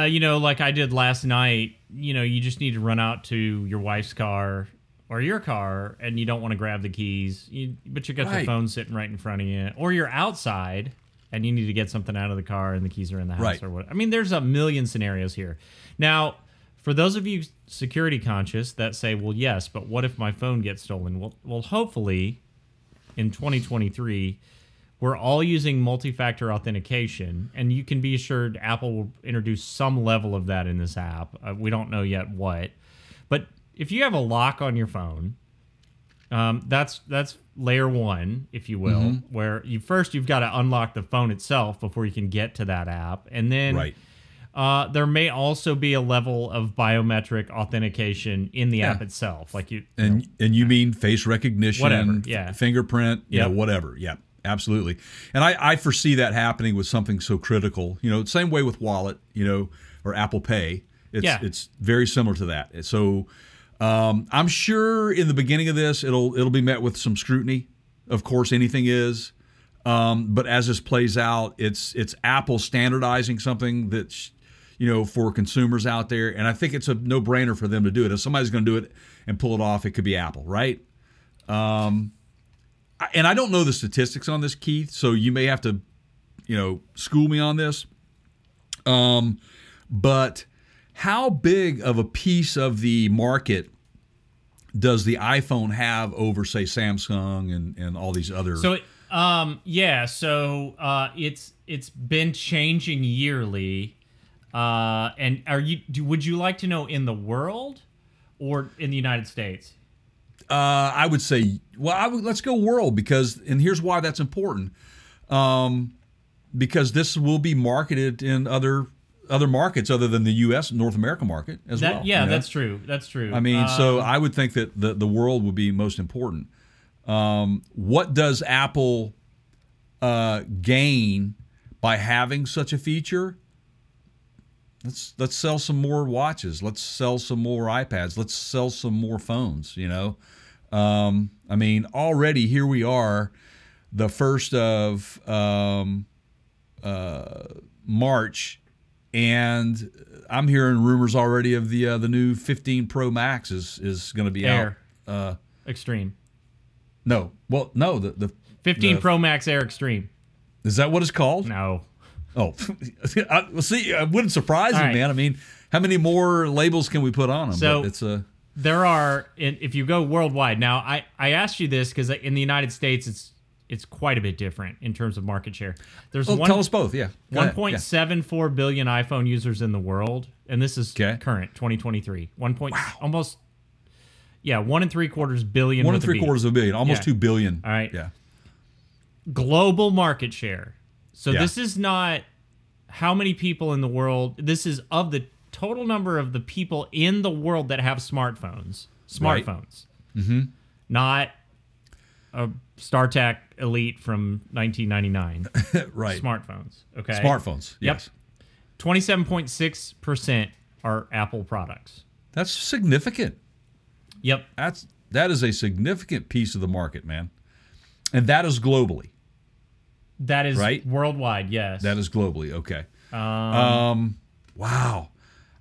you know, like I did last night, you know, you just need to run out to your wife's car or your car, and you don't want to grab the keys, but you got your phone sitting right in front of you, or you're outside and you need to get something out of the car and the keys are in the house or what. I mean, there's a million scenarios here. Now, for those of you security conscious that say, well, yes, but what if my phone gets stolen? Well, hopefully in 2023, we're all using multi-factor authentication, and you can be assured Apple will introduce some level of that in this app. We don't know yet what, but if you have a lock on your phone, that's layer one, if you will, where you've got to unlock the phone itself before you can get to that app, and then there may also be a level of biometric authentication in the app itself, like you mean face recognition, whatever, fingerprint, whatever, Absolutely. And I foresee that happening with something so critical. You know, same way with Wallet, you know, or Apple Pay. It's very similar to that. So I'm sure in the beginning of this, it'll be met with some scrutiny. Of course, anything is. But as this plays out, it's Apple standardizing something that's, you know, for consumers out there. And I think it's a no-brainer for them to do it. If somebody's going to do it and pull it off, it could be Apple, right? And I don't know the statistics on this, Keith, so you may have to, you know, school me on this. But how big of a piece of the market does the iPhone have over, say, Samsung and all these other? So it's been changing yearly. And would you like to know in the world or in the United States? I would say, let's go world, and here's why that's important. Because this will be marketed in other markets other than the U.S. North America market as well. Yeah, you know? That's true. I mean, so I would think that the world would be most important. What does Apple gain by having such a feature? Let's sell some more watches. Let's sell some more iPads. Let's sell some more phones, you know. I mean, already here we are, the 1st of March, and I'm hearing rumors already of the new 15 Pro Max is going to be out. Extreme. No. Well, no. The 15 Pro Max Air Extreme. Is that what it's called? No. Oh, see, it wouldn't surprise me, man. I mean, how many more labels can we put on them? So there are, if you go worldwide. Now, I asked you this because in the United States, it's quite a bit different in terms of market share. Tell us both, yeah. 1.74 billion iPhone users in the world, and this is current, 2023. Almost, 1.75 billion. 1.75 billion, almost 2 billion. All right. Yeah. Global market share. So this is not how many people in the world. This is of the total number of the people in the world that have smartphones. Mm-hmm. Not a StarTAC Elite from 1999. Right. Smartphones. Okay. Smartphones. Yes. Yep. 27.6% are Apple products. That's significant. Yep. That is a significant piece of the market, man, and that is globally. That is worldwide, yes. That is globally, okay. Wow.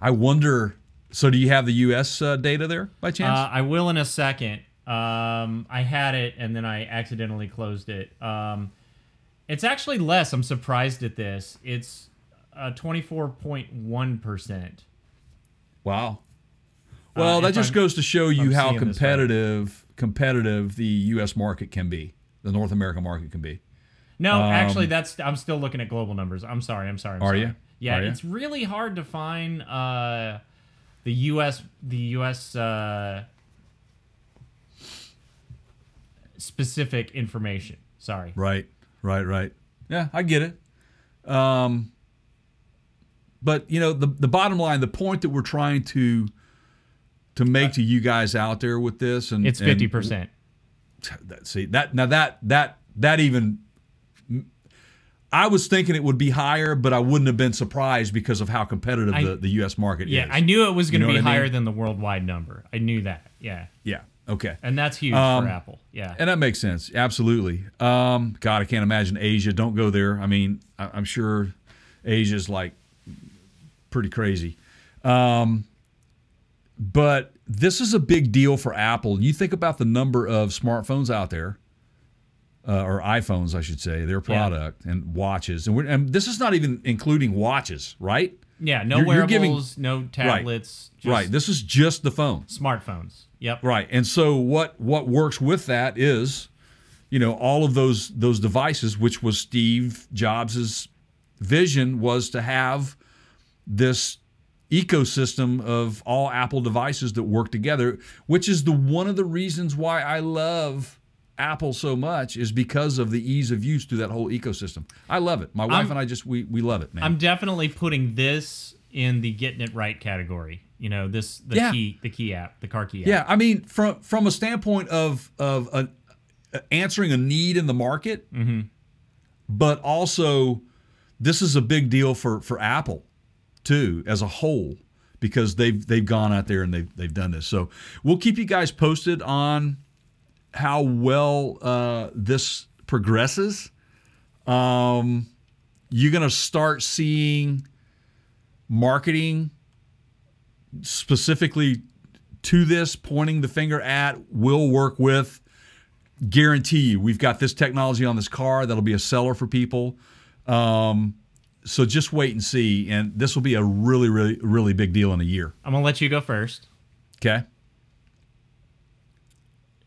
I wonder, so do you have the U.S. data there by chance? I will in a second. I had it, and then I accidentally closed it. It's actually less. I'm surprised at this. It's 24.1%. Wow. Well, that just goes to show you how competitive the U.S. market can be, the North American market can be. No, actually, I'm still looking at global numbers. I'm sorry. Are you? Yeah, it's really hard to find the U.S. specific information. Sorry. Right. Yeah, I get it. But, you know, the bottom line, the point that we're trying to make to you guys out there with this, and it's 50%. That I was thinking it would be higher, but I wouldn't have been surprised because of how competitive the U.S. market is. Yeah, I knew it was going to be higher than the worldwide number. I knew that. Yeah. Yeah. Okay. And that's huge for Apple. Yeah. And that makes sense. Absolutely. God, I can't imagine Asia. Don't go there. I mean, I'm sure Asia's like pretty crazy. But this is a big deal for Apple. You think about the number of smartphones out there, or iPhones, I should say, their product, and watches. And this is not even including watches, right? Yeah, no wearables, no tablets. Right. This is just the phone. Smartphones. Yep. Right. And so what works with that is, you know, all of those devices, which was Steve Jobs' vision, was to have this ecosystem of all Apple devices that work together, which is one of the reasons why I love Apple so much, is because of the ease of use through that whole ecosystem. I love it. My wife and I just we love it, man. I'm definitely putting this in the getting it right category. You know, the key app, the car key app. Yeah, I mean, from a standpoint of answering a need in the market, mm-hmm. but also this is a big deal for Apple too as a whole, because they've gone out there and they've done this. So we'll keep you guys posted on how well this progresses. You're gonna start seeing marketing specifically to this, pointing the finger at, we'll work with, guarantee you, we've got this technology on this car that'll be a seller for people. So just wait and see, and this will be a really, really, really big deal in a year. I'm gonna let you go first. Okay.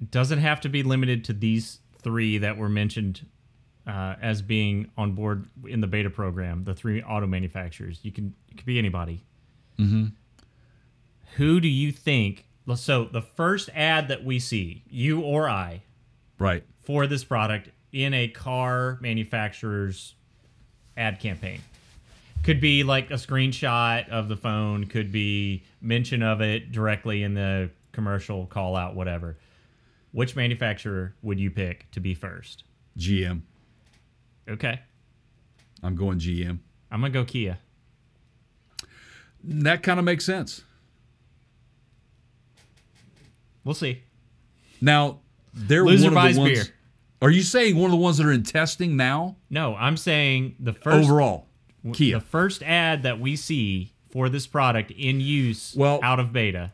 It doesn't have to be limited to these three that were mentioned as being on board in the beta program. The three auto manufacturers. It could be anybody. Mm-hmm. Who do you think? So the first ad that we see, you or I, right, for this product in a car manufacturer's ad campaign, could be like a screenshot of the phone, could be mention of it directly in the commercial call out, whatever. Which manufacturer would you pick to be first? GM. Okay. I'm going GM. I'm going to go Kia. That kind of makes sense. We'll see. Now, they're one of the ones... Beer. Are you saying one of the ones that are in testing now? No, I'm saying the first... Overall, Kia. The first ad that we see for this product in use out of beta.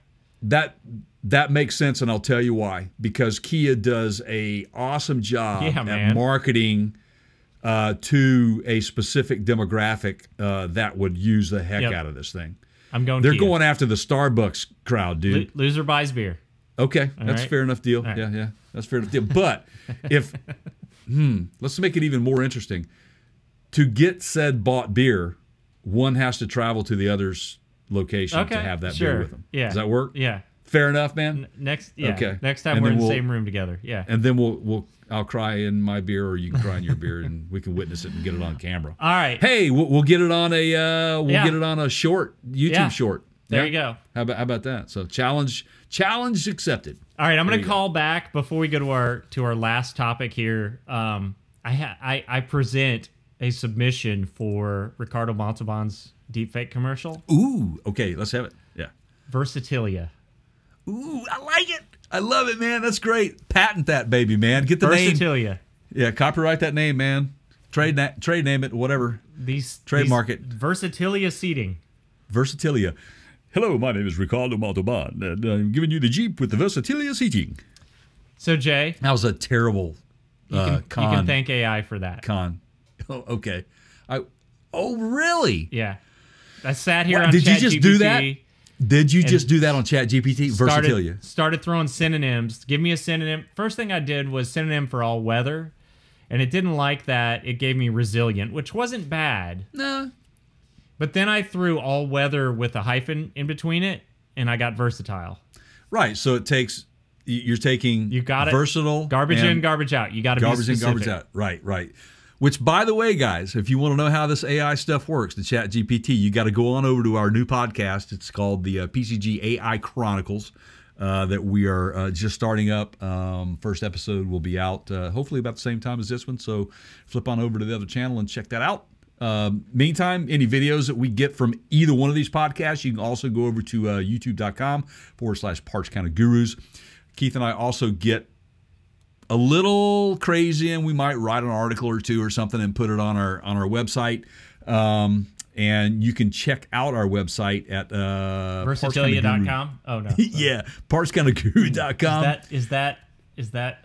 That makes sense, and I'll tell you why. Because Kia does an awesome job at marketing to a specific demographic that would use the heck out of this thing. I'm going They're Kia. Going after the Starbucks crowd, dude. Loser buys beer. Okay, that's a fair enough deal. Right. Yeah, that's fair enough deal. But let's make it even more interesting. To get said bought beer, one has to travel to the other's location to have that beer with them. Yeah. Does that work? Yeah. Fair enough, man. Next time we're in the same room together. Yeah. And then I'll cry in my beer, or you can cry in your beer, and we can witness it and get it on camera. All right. Hey, we'll get it on a short YouTube short. There you go. How about that? So challenge accepted. All right, I'm going to call back before we go to our last topic here. I present a submission for Ricardo Montalban's deepfake commercial. Ooh, okay, let's have it. Yeah. Versatilia. Ooh, I like it. I love it, man. That's great. Patent that baby, man. Get the name. Versatilia. Yeah, copyright that name, man. Trade name it, whatever. Trademark it. Versatilia seating. Versatilia. Hello, my name is Ricardo Montalban, and I'm giving you the Jeep with the Versatilia seating. So, Jay. That was a terrible con. You can thank AI for that. Con. Oh, okay. Oh, really? Yeah. I sat here on ChatGPT. Did you just do that? Did you just do that on ChatGPT? Versatilia. Started throwing synonyms. Give me a synonym. First thing I did was synonym for all weather, and it didn't like that. It gave me resilient, which wasn't bad. No. But then I threw all weather with a hyphen in between it, and I got versatile. Right. So it takes You're taking versatile. Garbage in, garbage out. You got to be specific. Garbage in, garbage out. Right, right. Which, by the way, guys, if you want to know how this AI stuff works, the ChatGPT, you got to go on over to our new podcast. It's called the PCG AI Chronicles that we are just starting up. First episode will be out hopefully about the same time as this one. So flip on over to the other channel and check that out. Meantime, any videos that we get from either one of these podcasts, you can also go over to youtube.com/parts kind of gurus. Keith and I also get a little crazy, and we might write an article or two or something and put it on our website. And you can check out our website at Versatilia.com. Oh no. Yeah, partskindofguru.com. Is that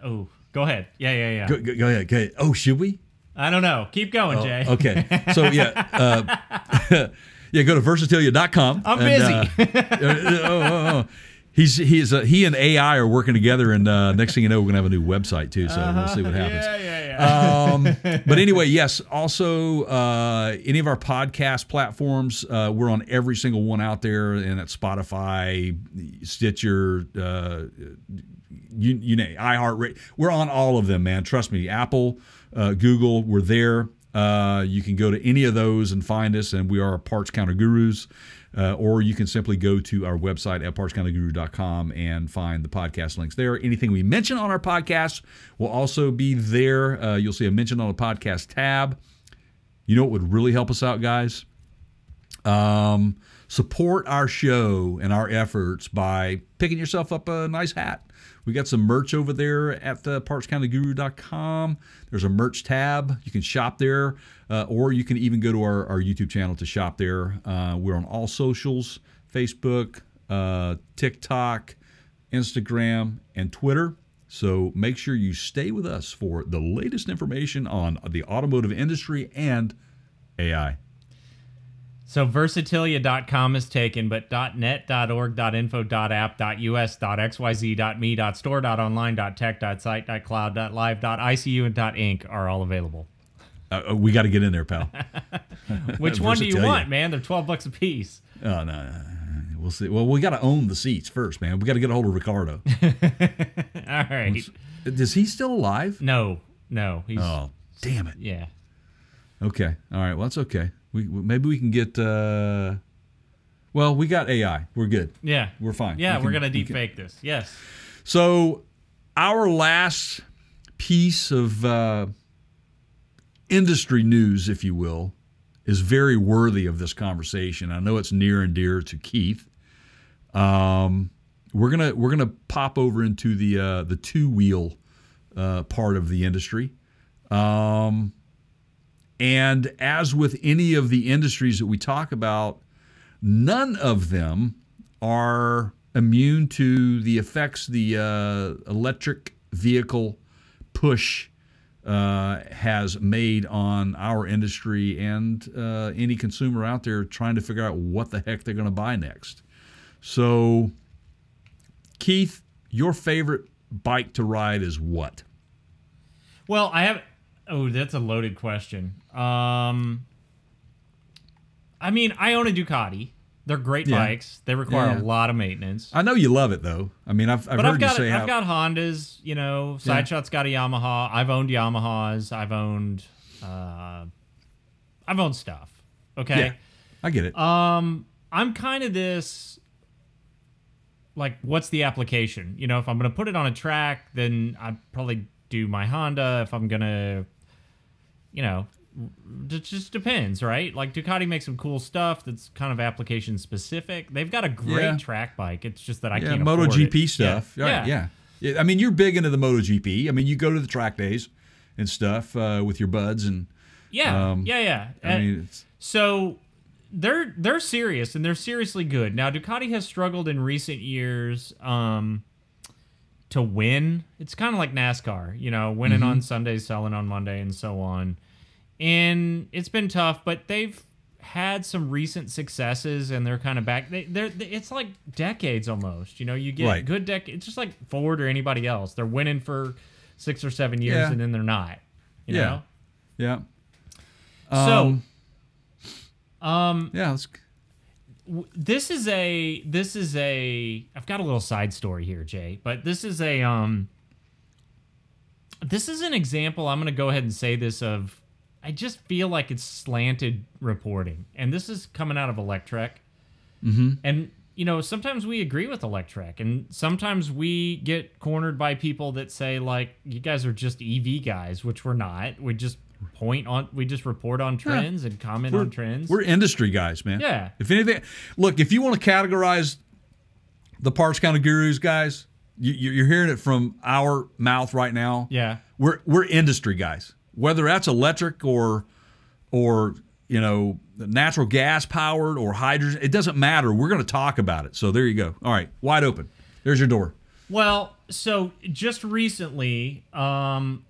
oh, go ahead. Yeah. Go ahead. Oh, should we? I don't know. Keep going, Jay. Okay. So yeah, yeah, go to Versatilia.com. I'm busy. He and AI are working together, and next thing you know, we're going to have a new website, too, so we'll see what happens. Yeah. But anyway, yes, also, any of our podcast platforms, we're on every single one out there, and at Spotify, Stitcher, you name it, iHeartRadio. We're on all of them, man. Trust me. Apple, Google, we're there. You can go to any of those and find us, and we are Parts Counter Gurus. Or you can simply go to our website at partscountyguru.com and find the podcast links there. Anything we mention on our podcast will also be there. You'll see a mention on the podcast tab. You know what would really help us out, guys? Support our show and our efforts by picking yourself up a nice hat. We got some merch over there at the partscountyguru.com. There's a merch tab. You can shop there, or you can even go to our YouTube channel to shop there. We're on all socials, Facebook, TikTok, Instagram, and Twitter. So make sure you stay with us for the latest information on the automotive industry and AI. So Versatilia.com is taken, but .net, .org, .info, .app, .us, .xyz, .me, .store, .online, .tech, .site, .cloud, .live, .icu, and .inc are all available. We got to get in there, pal. Which one do you want, man? They're $12 a piece. Oh, no. We'll see. Well, we got to own the seats first, man. We got to get a hold of Ricardo. All right. Is he still alive? No. He's, oh, damn it. Yeah. Okay. All right. Well, that's okay. Maybe we can get, well, we got AI. We're good. Yeah. We're fine. Yeah, we're going to deep fake this. Yes. So our last piece of industry news, if you will, is very worthy of this conversation. I know it's near and dear to Keith. We're gonna pop over into the two-wheel part of the industry. And as with any of the industries that we talk about, none of them are immune to the effects the electric vehicle push has made on our industry and any consumer out there trying to figure out what the heck they're going to buy next. So, Keith, your favorite bike to ride is what? Well, I have... Oh, that's a loaded question. I mean, I own a Ducati. They're great bikes. They require a lot of maintenance. I know you love it, though. I mean, I've got Hondas. You know, Sideshot's got a Yamaha. I've owned Yamahas. I've owned stuff. Okay, yeah, I get it. I'm kind of this. Like, what's the application? You know, if I'm going to put it on a track, then I probably. Do my Honda if I'm gonna, you know, it just depends, right? Like Ducati makes some cool stuff that's kind of application specific. They've got a great track bike. It's just that I can't afford it. MotoGP stuff. Yeah. Right. Yeah. I mean, you're big into the MotoGP. I mean, you go to the track days and stuff with your buds and so they're serious and they're seriously good. Now Ducati has struggled in recent years. To win, it's kind of like NASCAR, you know, winning on Sunday, selling on Monday, and so on. And it's been tough, but they've had some recent successes, and they're kind of back. It's like decades almost. You know, you get good decades. It's just like Ford or anybody else. They're winning for 6 or 7 years, and then they're not. You know. Yeah. So. Yeah. This is a I've got a little side story here, Jay, but this is an example. I'm going to go ahead and say this of, I just feel like it's slanted reporting, and this is coming out of Electrek. Mm-hmm. And, you know, sometimes we agree with Electrek, and sometimes we get cornered by people that say, like, you guys are just EV guys, which we're not. We just report on trends and comment on trends. We're industry guys, man. Yeah. If anything, look, if you want to categorize the Parts Counter Gurus guys, you're hearing it from our mouth right now. Yeah. We're industry guys. Whether that's electric or you know, natural gas powered or hydrogen, it doesn't matter. We're going to talk about it. So there you go. All right, wide open. There's your door. Well, so just recently, some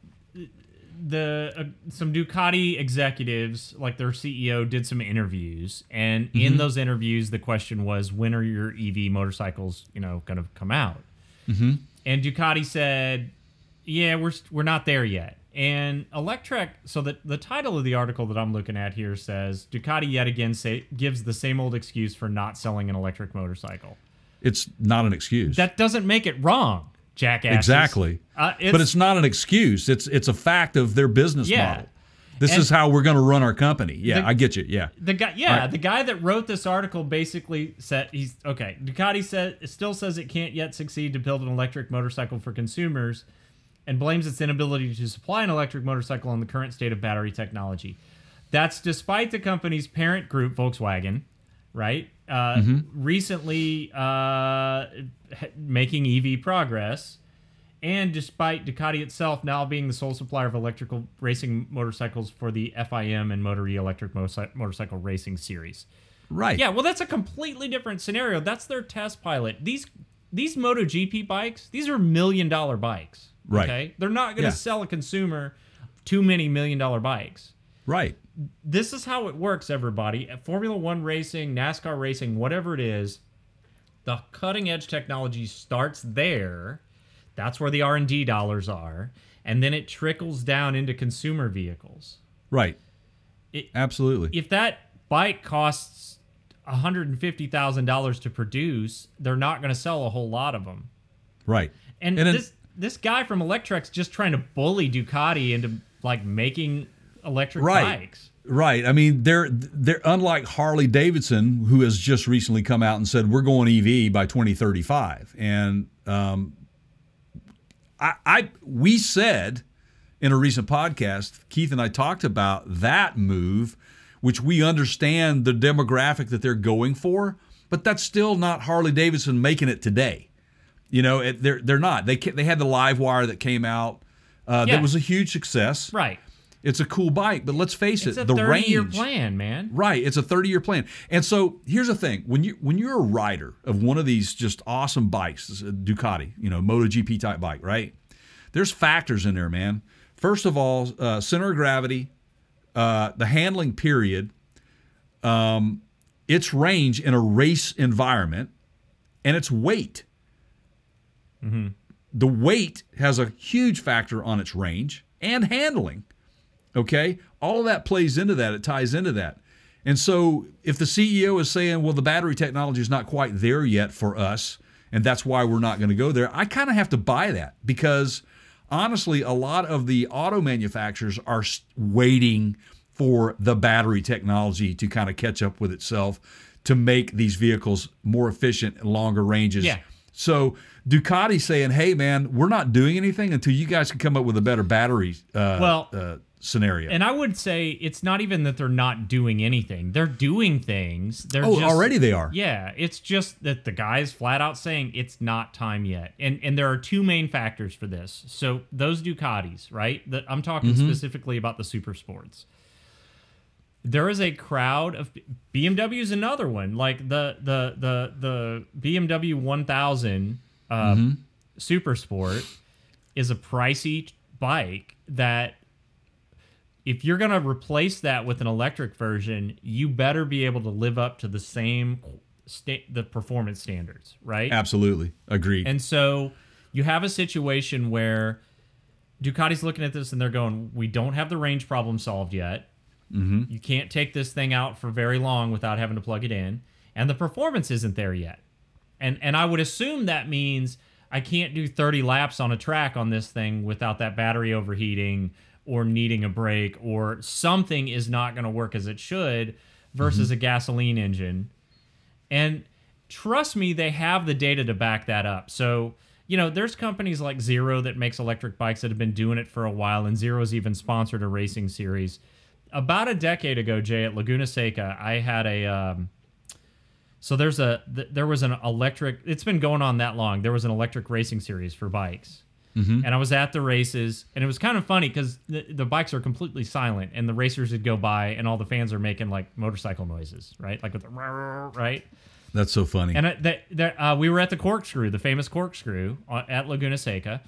Ducati executives, like their CEO, did some interviews, and mm-hmm. in those interviews, the question was, when are your EV motorcycles, you know, going to come out? Mm-hmm. And Ducati said, yeah, we're not there yet. And Electrek, so the title of the article that I'm looking at here says, Ducati yet again gives the same old excuse for not selling an electric motorcycle. It's not an excuse. That doesn't make it wrong, jackass. Exactly. But it's not an excuse. It's a fact of their business model. This is how we're going to run our company. Yeah, I get you. Yeah. The guy that wrote this article basically said, Ducati still says it can't yet succeed to build an electric motorcycle for consumers, and blames its inability to supply an electric motorcycle on the current state of battery technology. That's despite the company's parent group, Volkswagen, right? Recently making EV progress, and despite Ducati itself now being the sole supplier of electrical racing motorcycles for the FIM and Moto E electric motorcycle racing series. Right. Yeah, well, that's a completely different scenario. That's their test pilot. These MotoGP bikes, these are $1 million bikes. Right. Okay? They're not going to sell a consumer too many $1 million bikes. Right. This is how it works, everybody. At Formula One racing, NASCAR racing, whatever it is, the cutting edge technology starts there. That's where the R&D dollars are. And then it trickles down into consumer vehicles. Right. Absolutely. If that bike costs $150,000 to produce, they're not going to sell a whole lot of them. Right. This guy from Electrek's just trying to bully Ducati into, like, making electric bikes. Right. I mean, they're unlike Harley Davidson, who has just recently come out and said, we're going EV by 2035. And we said in a recent podcast, Keith and I talked about that move, which we understand the demographic that they're going for, but that's still not Harley Davidson making it today. You know, they're not. They had the Live Wire that came out. That was a huge success. Right. It's a cool bike, but let's face it, the range. It's a 30-year plan, man. Right. It's a 30-year plan. And so here's the thing. When you're a rider of one of these just awesome bikes, Ducati, you know, MotoGP-type bike, right? There's factors in there, man. First of all, center of gravity, the handling period, its range in a race environment, and its weight. Mm-hmm. The weight has a huge factor on its range and handling. Okay? All of that plays into that. It ties into that. And so if the CEO is saying, well, the battery technology is not quite there yet for us, and that's why we're not going to go there, I kind of have to buy that, because honestly, a lot of the auto manufacturers are waiting for the battery technology to kind of catch up with itself to make these vehicles more efficient and longer ranges. Yeah. So Ducati saying, hey, man, we're not doing anything until you guys can come up with a better battery scenario. And I would say it's not even that they're not doing anything. They're doing things. Already they are. Yeah, it's just that the guy is flat out saying it's not time yet. And there are two main factors for this. So those Ducatis, right? I'm talking specifically about the super sports. There is a crowd of BMW's another one, like the BMW 1000 Super Sport is a pricey bike that if you're going to replace that with an electric version, you better be able to live up to the same the performance standards, right? Absolutely. Agreed. And so you have a situation where Ducati's looking at this and they're going, we don't have the range problem solved yet. Mm-hmm. You can't take this thing out for very long without having to plug it in. and the performance isn't there yet. And I would assume that means I can't do 30 laps on a track on this thing without that battery overheating or needing a break, or something is not going to work as it should versus a gasoline engine. And trust me, they have the data to back that up. So, you know, there's companies like Zero that makes electric bikes that have been doing it for a while, and Zero's even sponsored a racing series. About a decade ago, Jay, at Laguna Seca, I had a... So there was an electric, it's been going on that long. There was an electric racing series for bikes. Mm-hmm. And I was at the races, and it was kind of funny because the bikes are completely silent, and the racers would go by and all the fans are making like motorcycle noises, right? Like with the, right? That's so funny. And we were at the corkscrew, the famous corkscrew at Laguna Seca.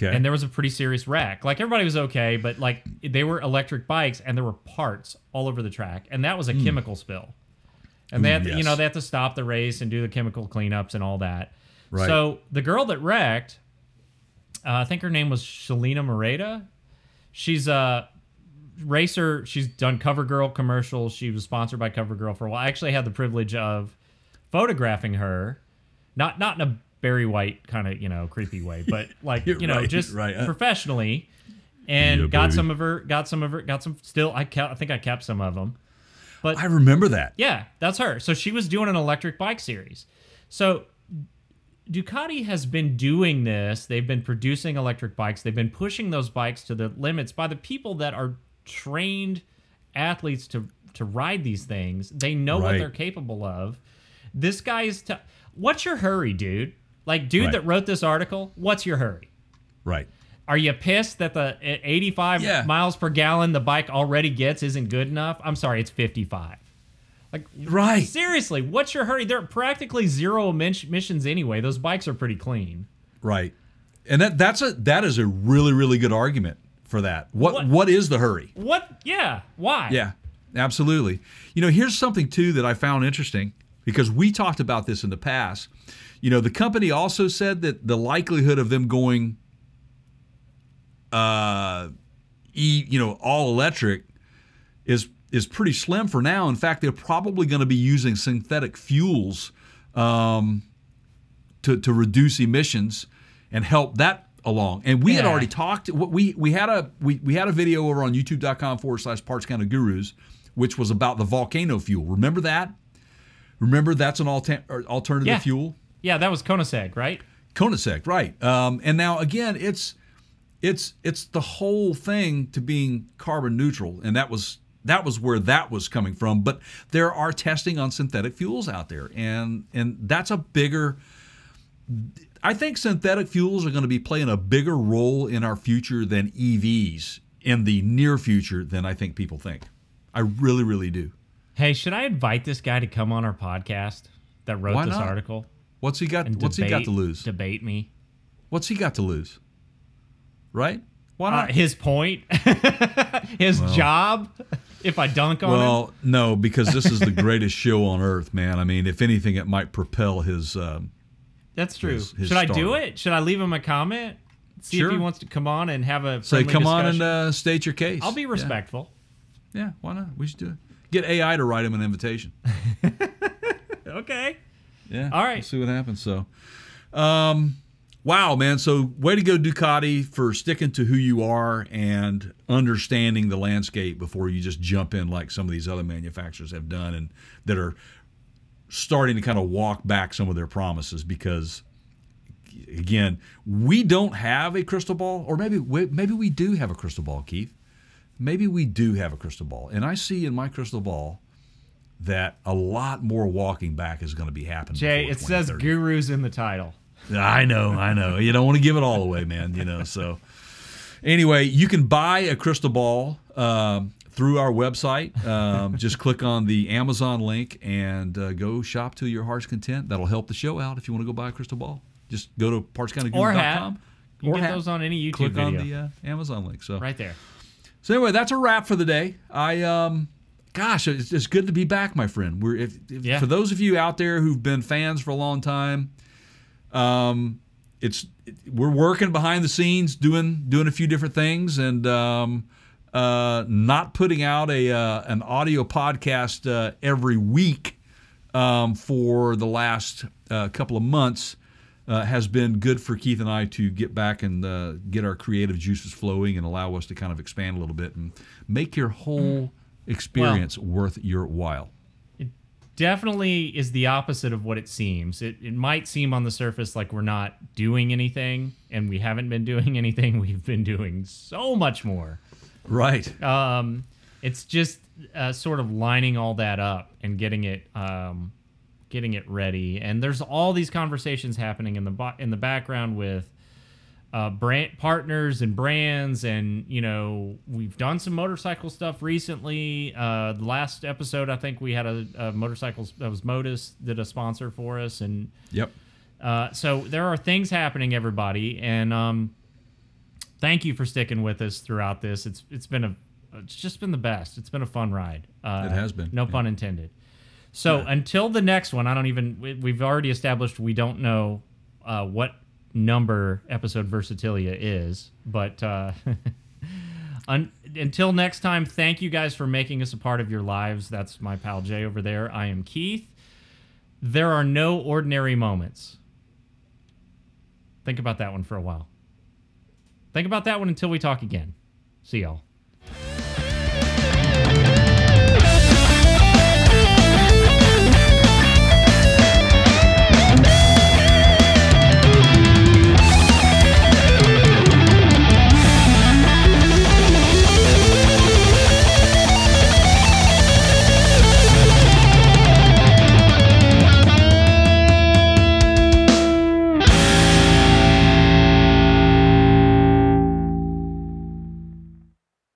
Okay. And there was a pretty serious wreck. Like everybody was okay, but like they were electric bikes and there were parts all over the track. And that was a chemical spill. And they had to, they have to stop the race and do the chemical cleanups and all that. Right. So the girl that wrecked, I think her name was Shalina Moreta. She's a racer. She's done CoverGirl commercials. She was sponsored by CoverGirl for a while. I actually had the privilege of photographing her, not in a Barry White kind of creepy way, but like professionally, and got some of her. I think I kept some of them. But I remember that. Yeah, that's her. So she was doing an electric bike series. So Ducati has been doing this. They've been producing electric bikes. They've been pushing those bikes to the limits by the people that are trained athletes to ride these things. They know what they're capable of. This guy is... What's your hurry, dude? Like, dude that wrote this article, what's your hurry? Right. Are you pissed that the 85 miles per gallon the bike already gets isn't good enough? I'm sorry, it's 55. Like, seriously, what's your hurry? They're practically zero emissions anyway. Those bikes are pretty clean. Right. And that is a really, really good argument for that. What is the hurry? What? Yeah. Why? Yeah, absolutely. Here's something, too, that I found interesting, because we talked about this in the past. The company also said that the likelihood of them going... all electric is pretty slim for now. In fact, they're probably going to be using synthetic fuels to reduce emissions and help that along. And we had already talked. We had a video over on YouTube.com/parts kind of gurus, which was about the volcano fuel. Remember that? Remember that's an alternative fuel. Yeah, that was Koenigsegg, right? Koenigsegg, right? And now again, it's the whole thing to being carbon neutral, and that was where that was coming from. But there are testing on synthetic fuels out there, and that's a bigger... I think synthetic fuels are going to be playing a bigger role in our future than EVs in the near future than I think people think. I really, really do. Hey, should I invite this guy to come on our podcast that wrote this article? What's he got? What's he got to lose? Debate me. What's he got to lose? Right? Why not? His point? His job? If I dunk on him? Well, no, because this is the greatest show on earth, man. I mean, if anything, it might propel his... That's true. His Should I do it? Should I leave him a comment? See if he wants to come on and have a friendly discussion? Say, come on and state your case. I'll be respectful. Yeah, why not? We should do it. Get AI to write him an invitation. Okay. Yeah. All right. We'll see what happens. So... Wow, man. So way to go, Ducati, for sticking to who you are and understanding the landscape before you just jump in like some of these other manufacturers have done, and that are starting to kind of walk back some of their promises because, again, we don't have a crystal ball, or maybe we do have a crystal ball, Keith. Maybe we do have a crystal ball. And I see in my crystal ball that a lot more walking back is going to be happening. Jay, it says gurus in the title. I know. You don't want to give it all away, man. So anyway, you can buy a crystal ball through our website. Just click on the Amazon link and go shop to your heart's content. That'll help the show out. If you want to go buy a crystal ball, just go to partskinofguru.com. You can get those on any YouTube video. Click on the Amazon link. So right there. So anyway, that's a wrap for the day. Gosh, it's good to be back, my friend. For those of you out there who've been fans for a long time, we're working behind the scenes, doing a few different things, and not putting out an audio podcast every week for the last couple of months has been good for Keith and I to get back and get our creative juices flowing and allow us to kind of expand a little bit and make your whole experience worth your while. It definitely is the opposite of what it seems. It might seem on the surface like we're not doing anything, and we haven't been doing anything. We've been doing so much more. Right. It's just sort of lining all that up and getting it ready. And there's all these conversations happening in the background with brand partners and brands. And, you know, we've done some motorcycle stuff recently. The last episode, I think we had a motorcycle that was Modus did a sponsor for us. And yep. So there are things happening, everybody. And thank you for sticking with us throughout this. It's just been the best. It's been a fun ride. It has been. No pun intended. So until the next one, we've already established we don't know what number episode Versatilia is. But until next time, thank you guys for making us a part of your lives. That's my pal Jay over there. I am Keith. There are no ordinary moments. Think about that one for a while. Think about that one until we talk again. See y'all.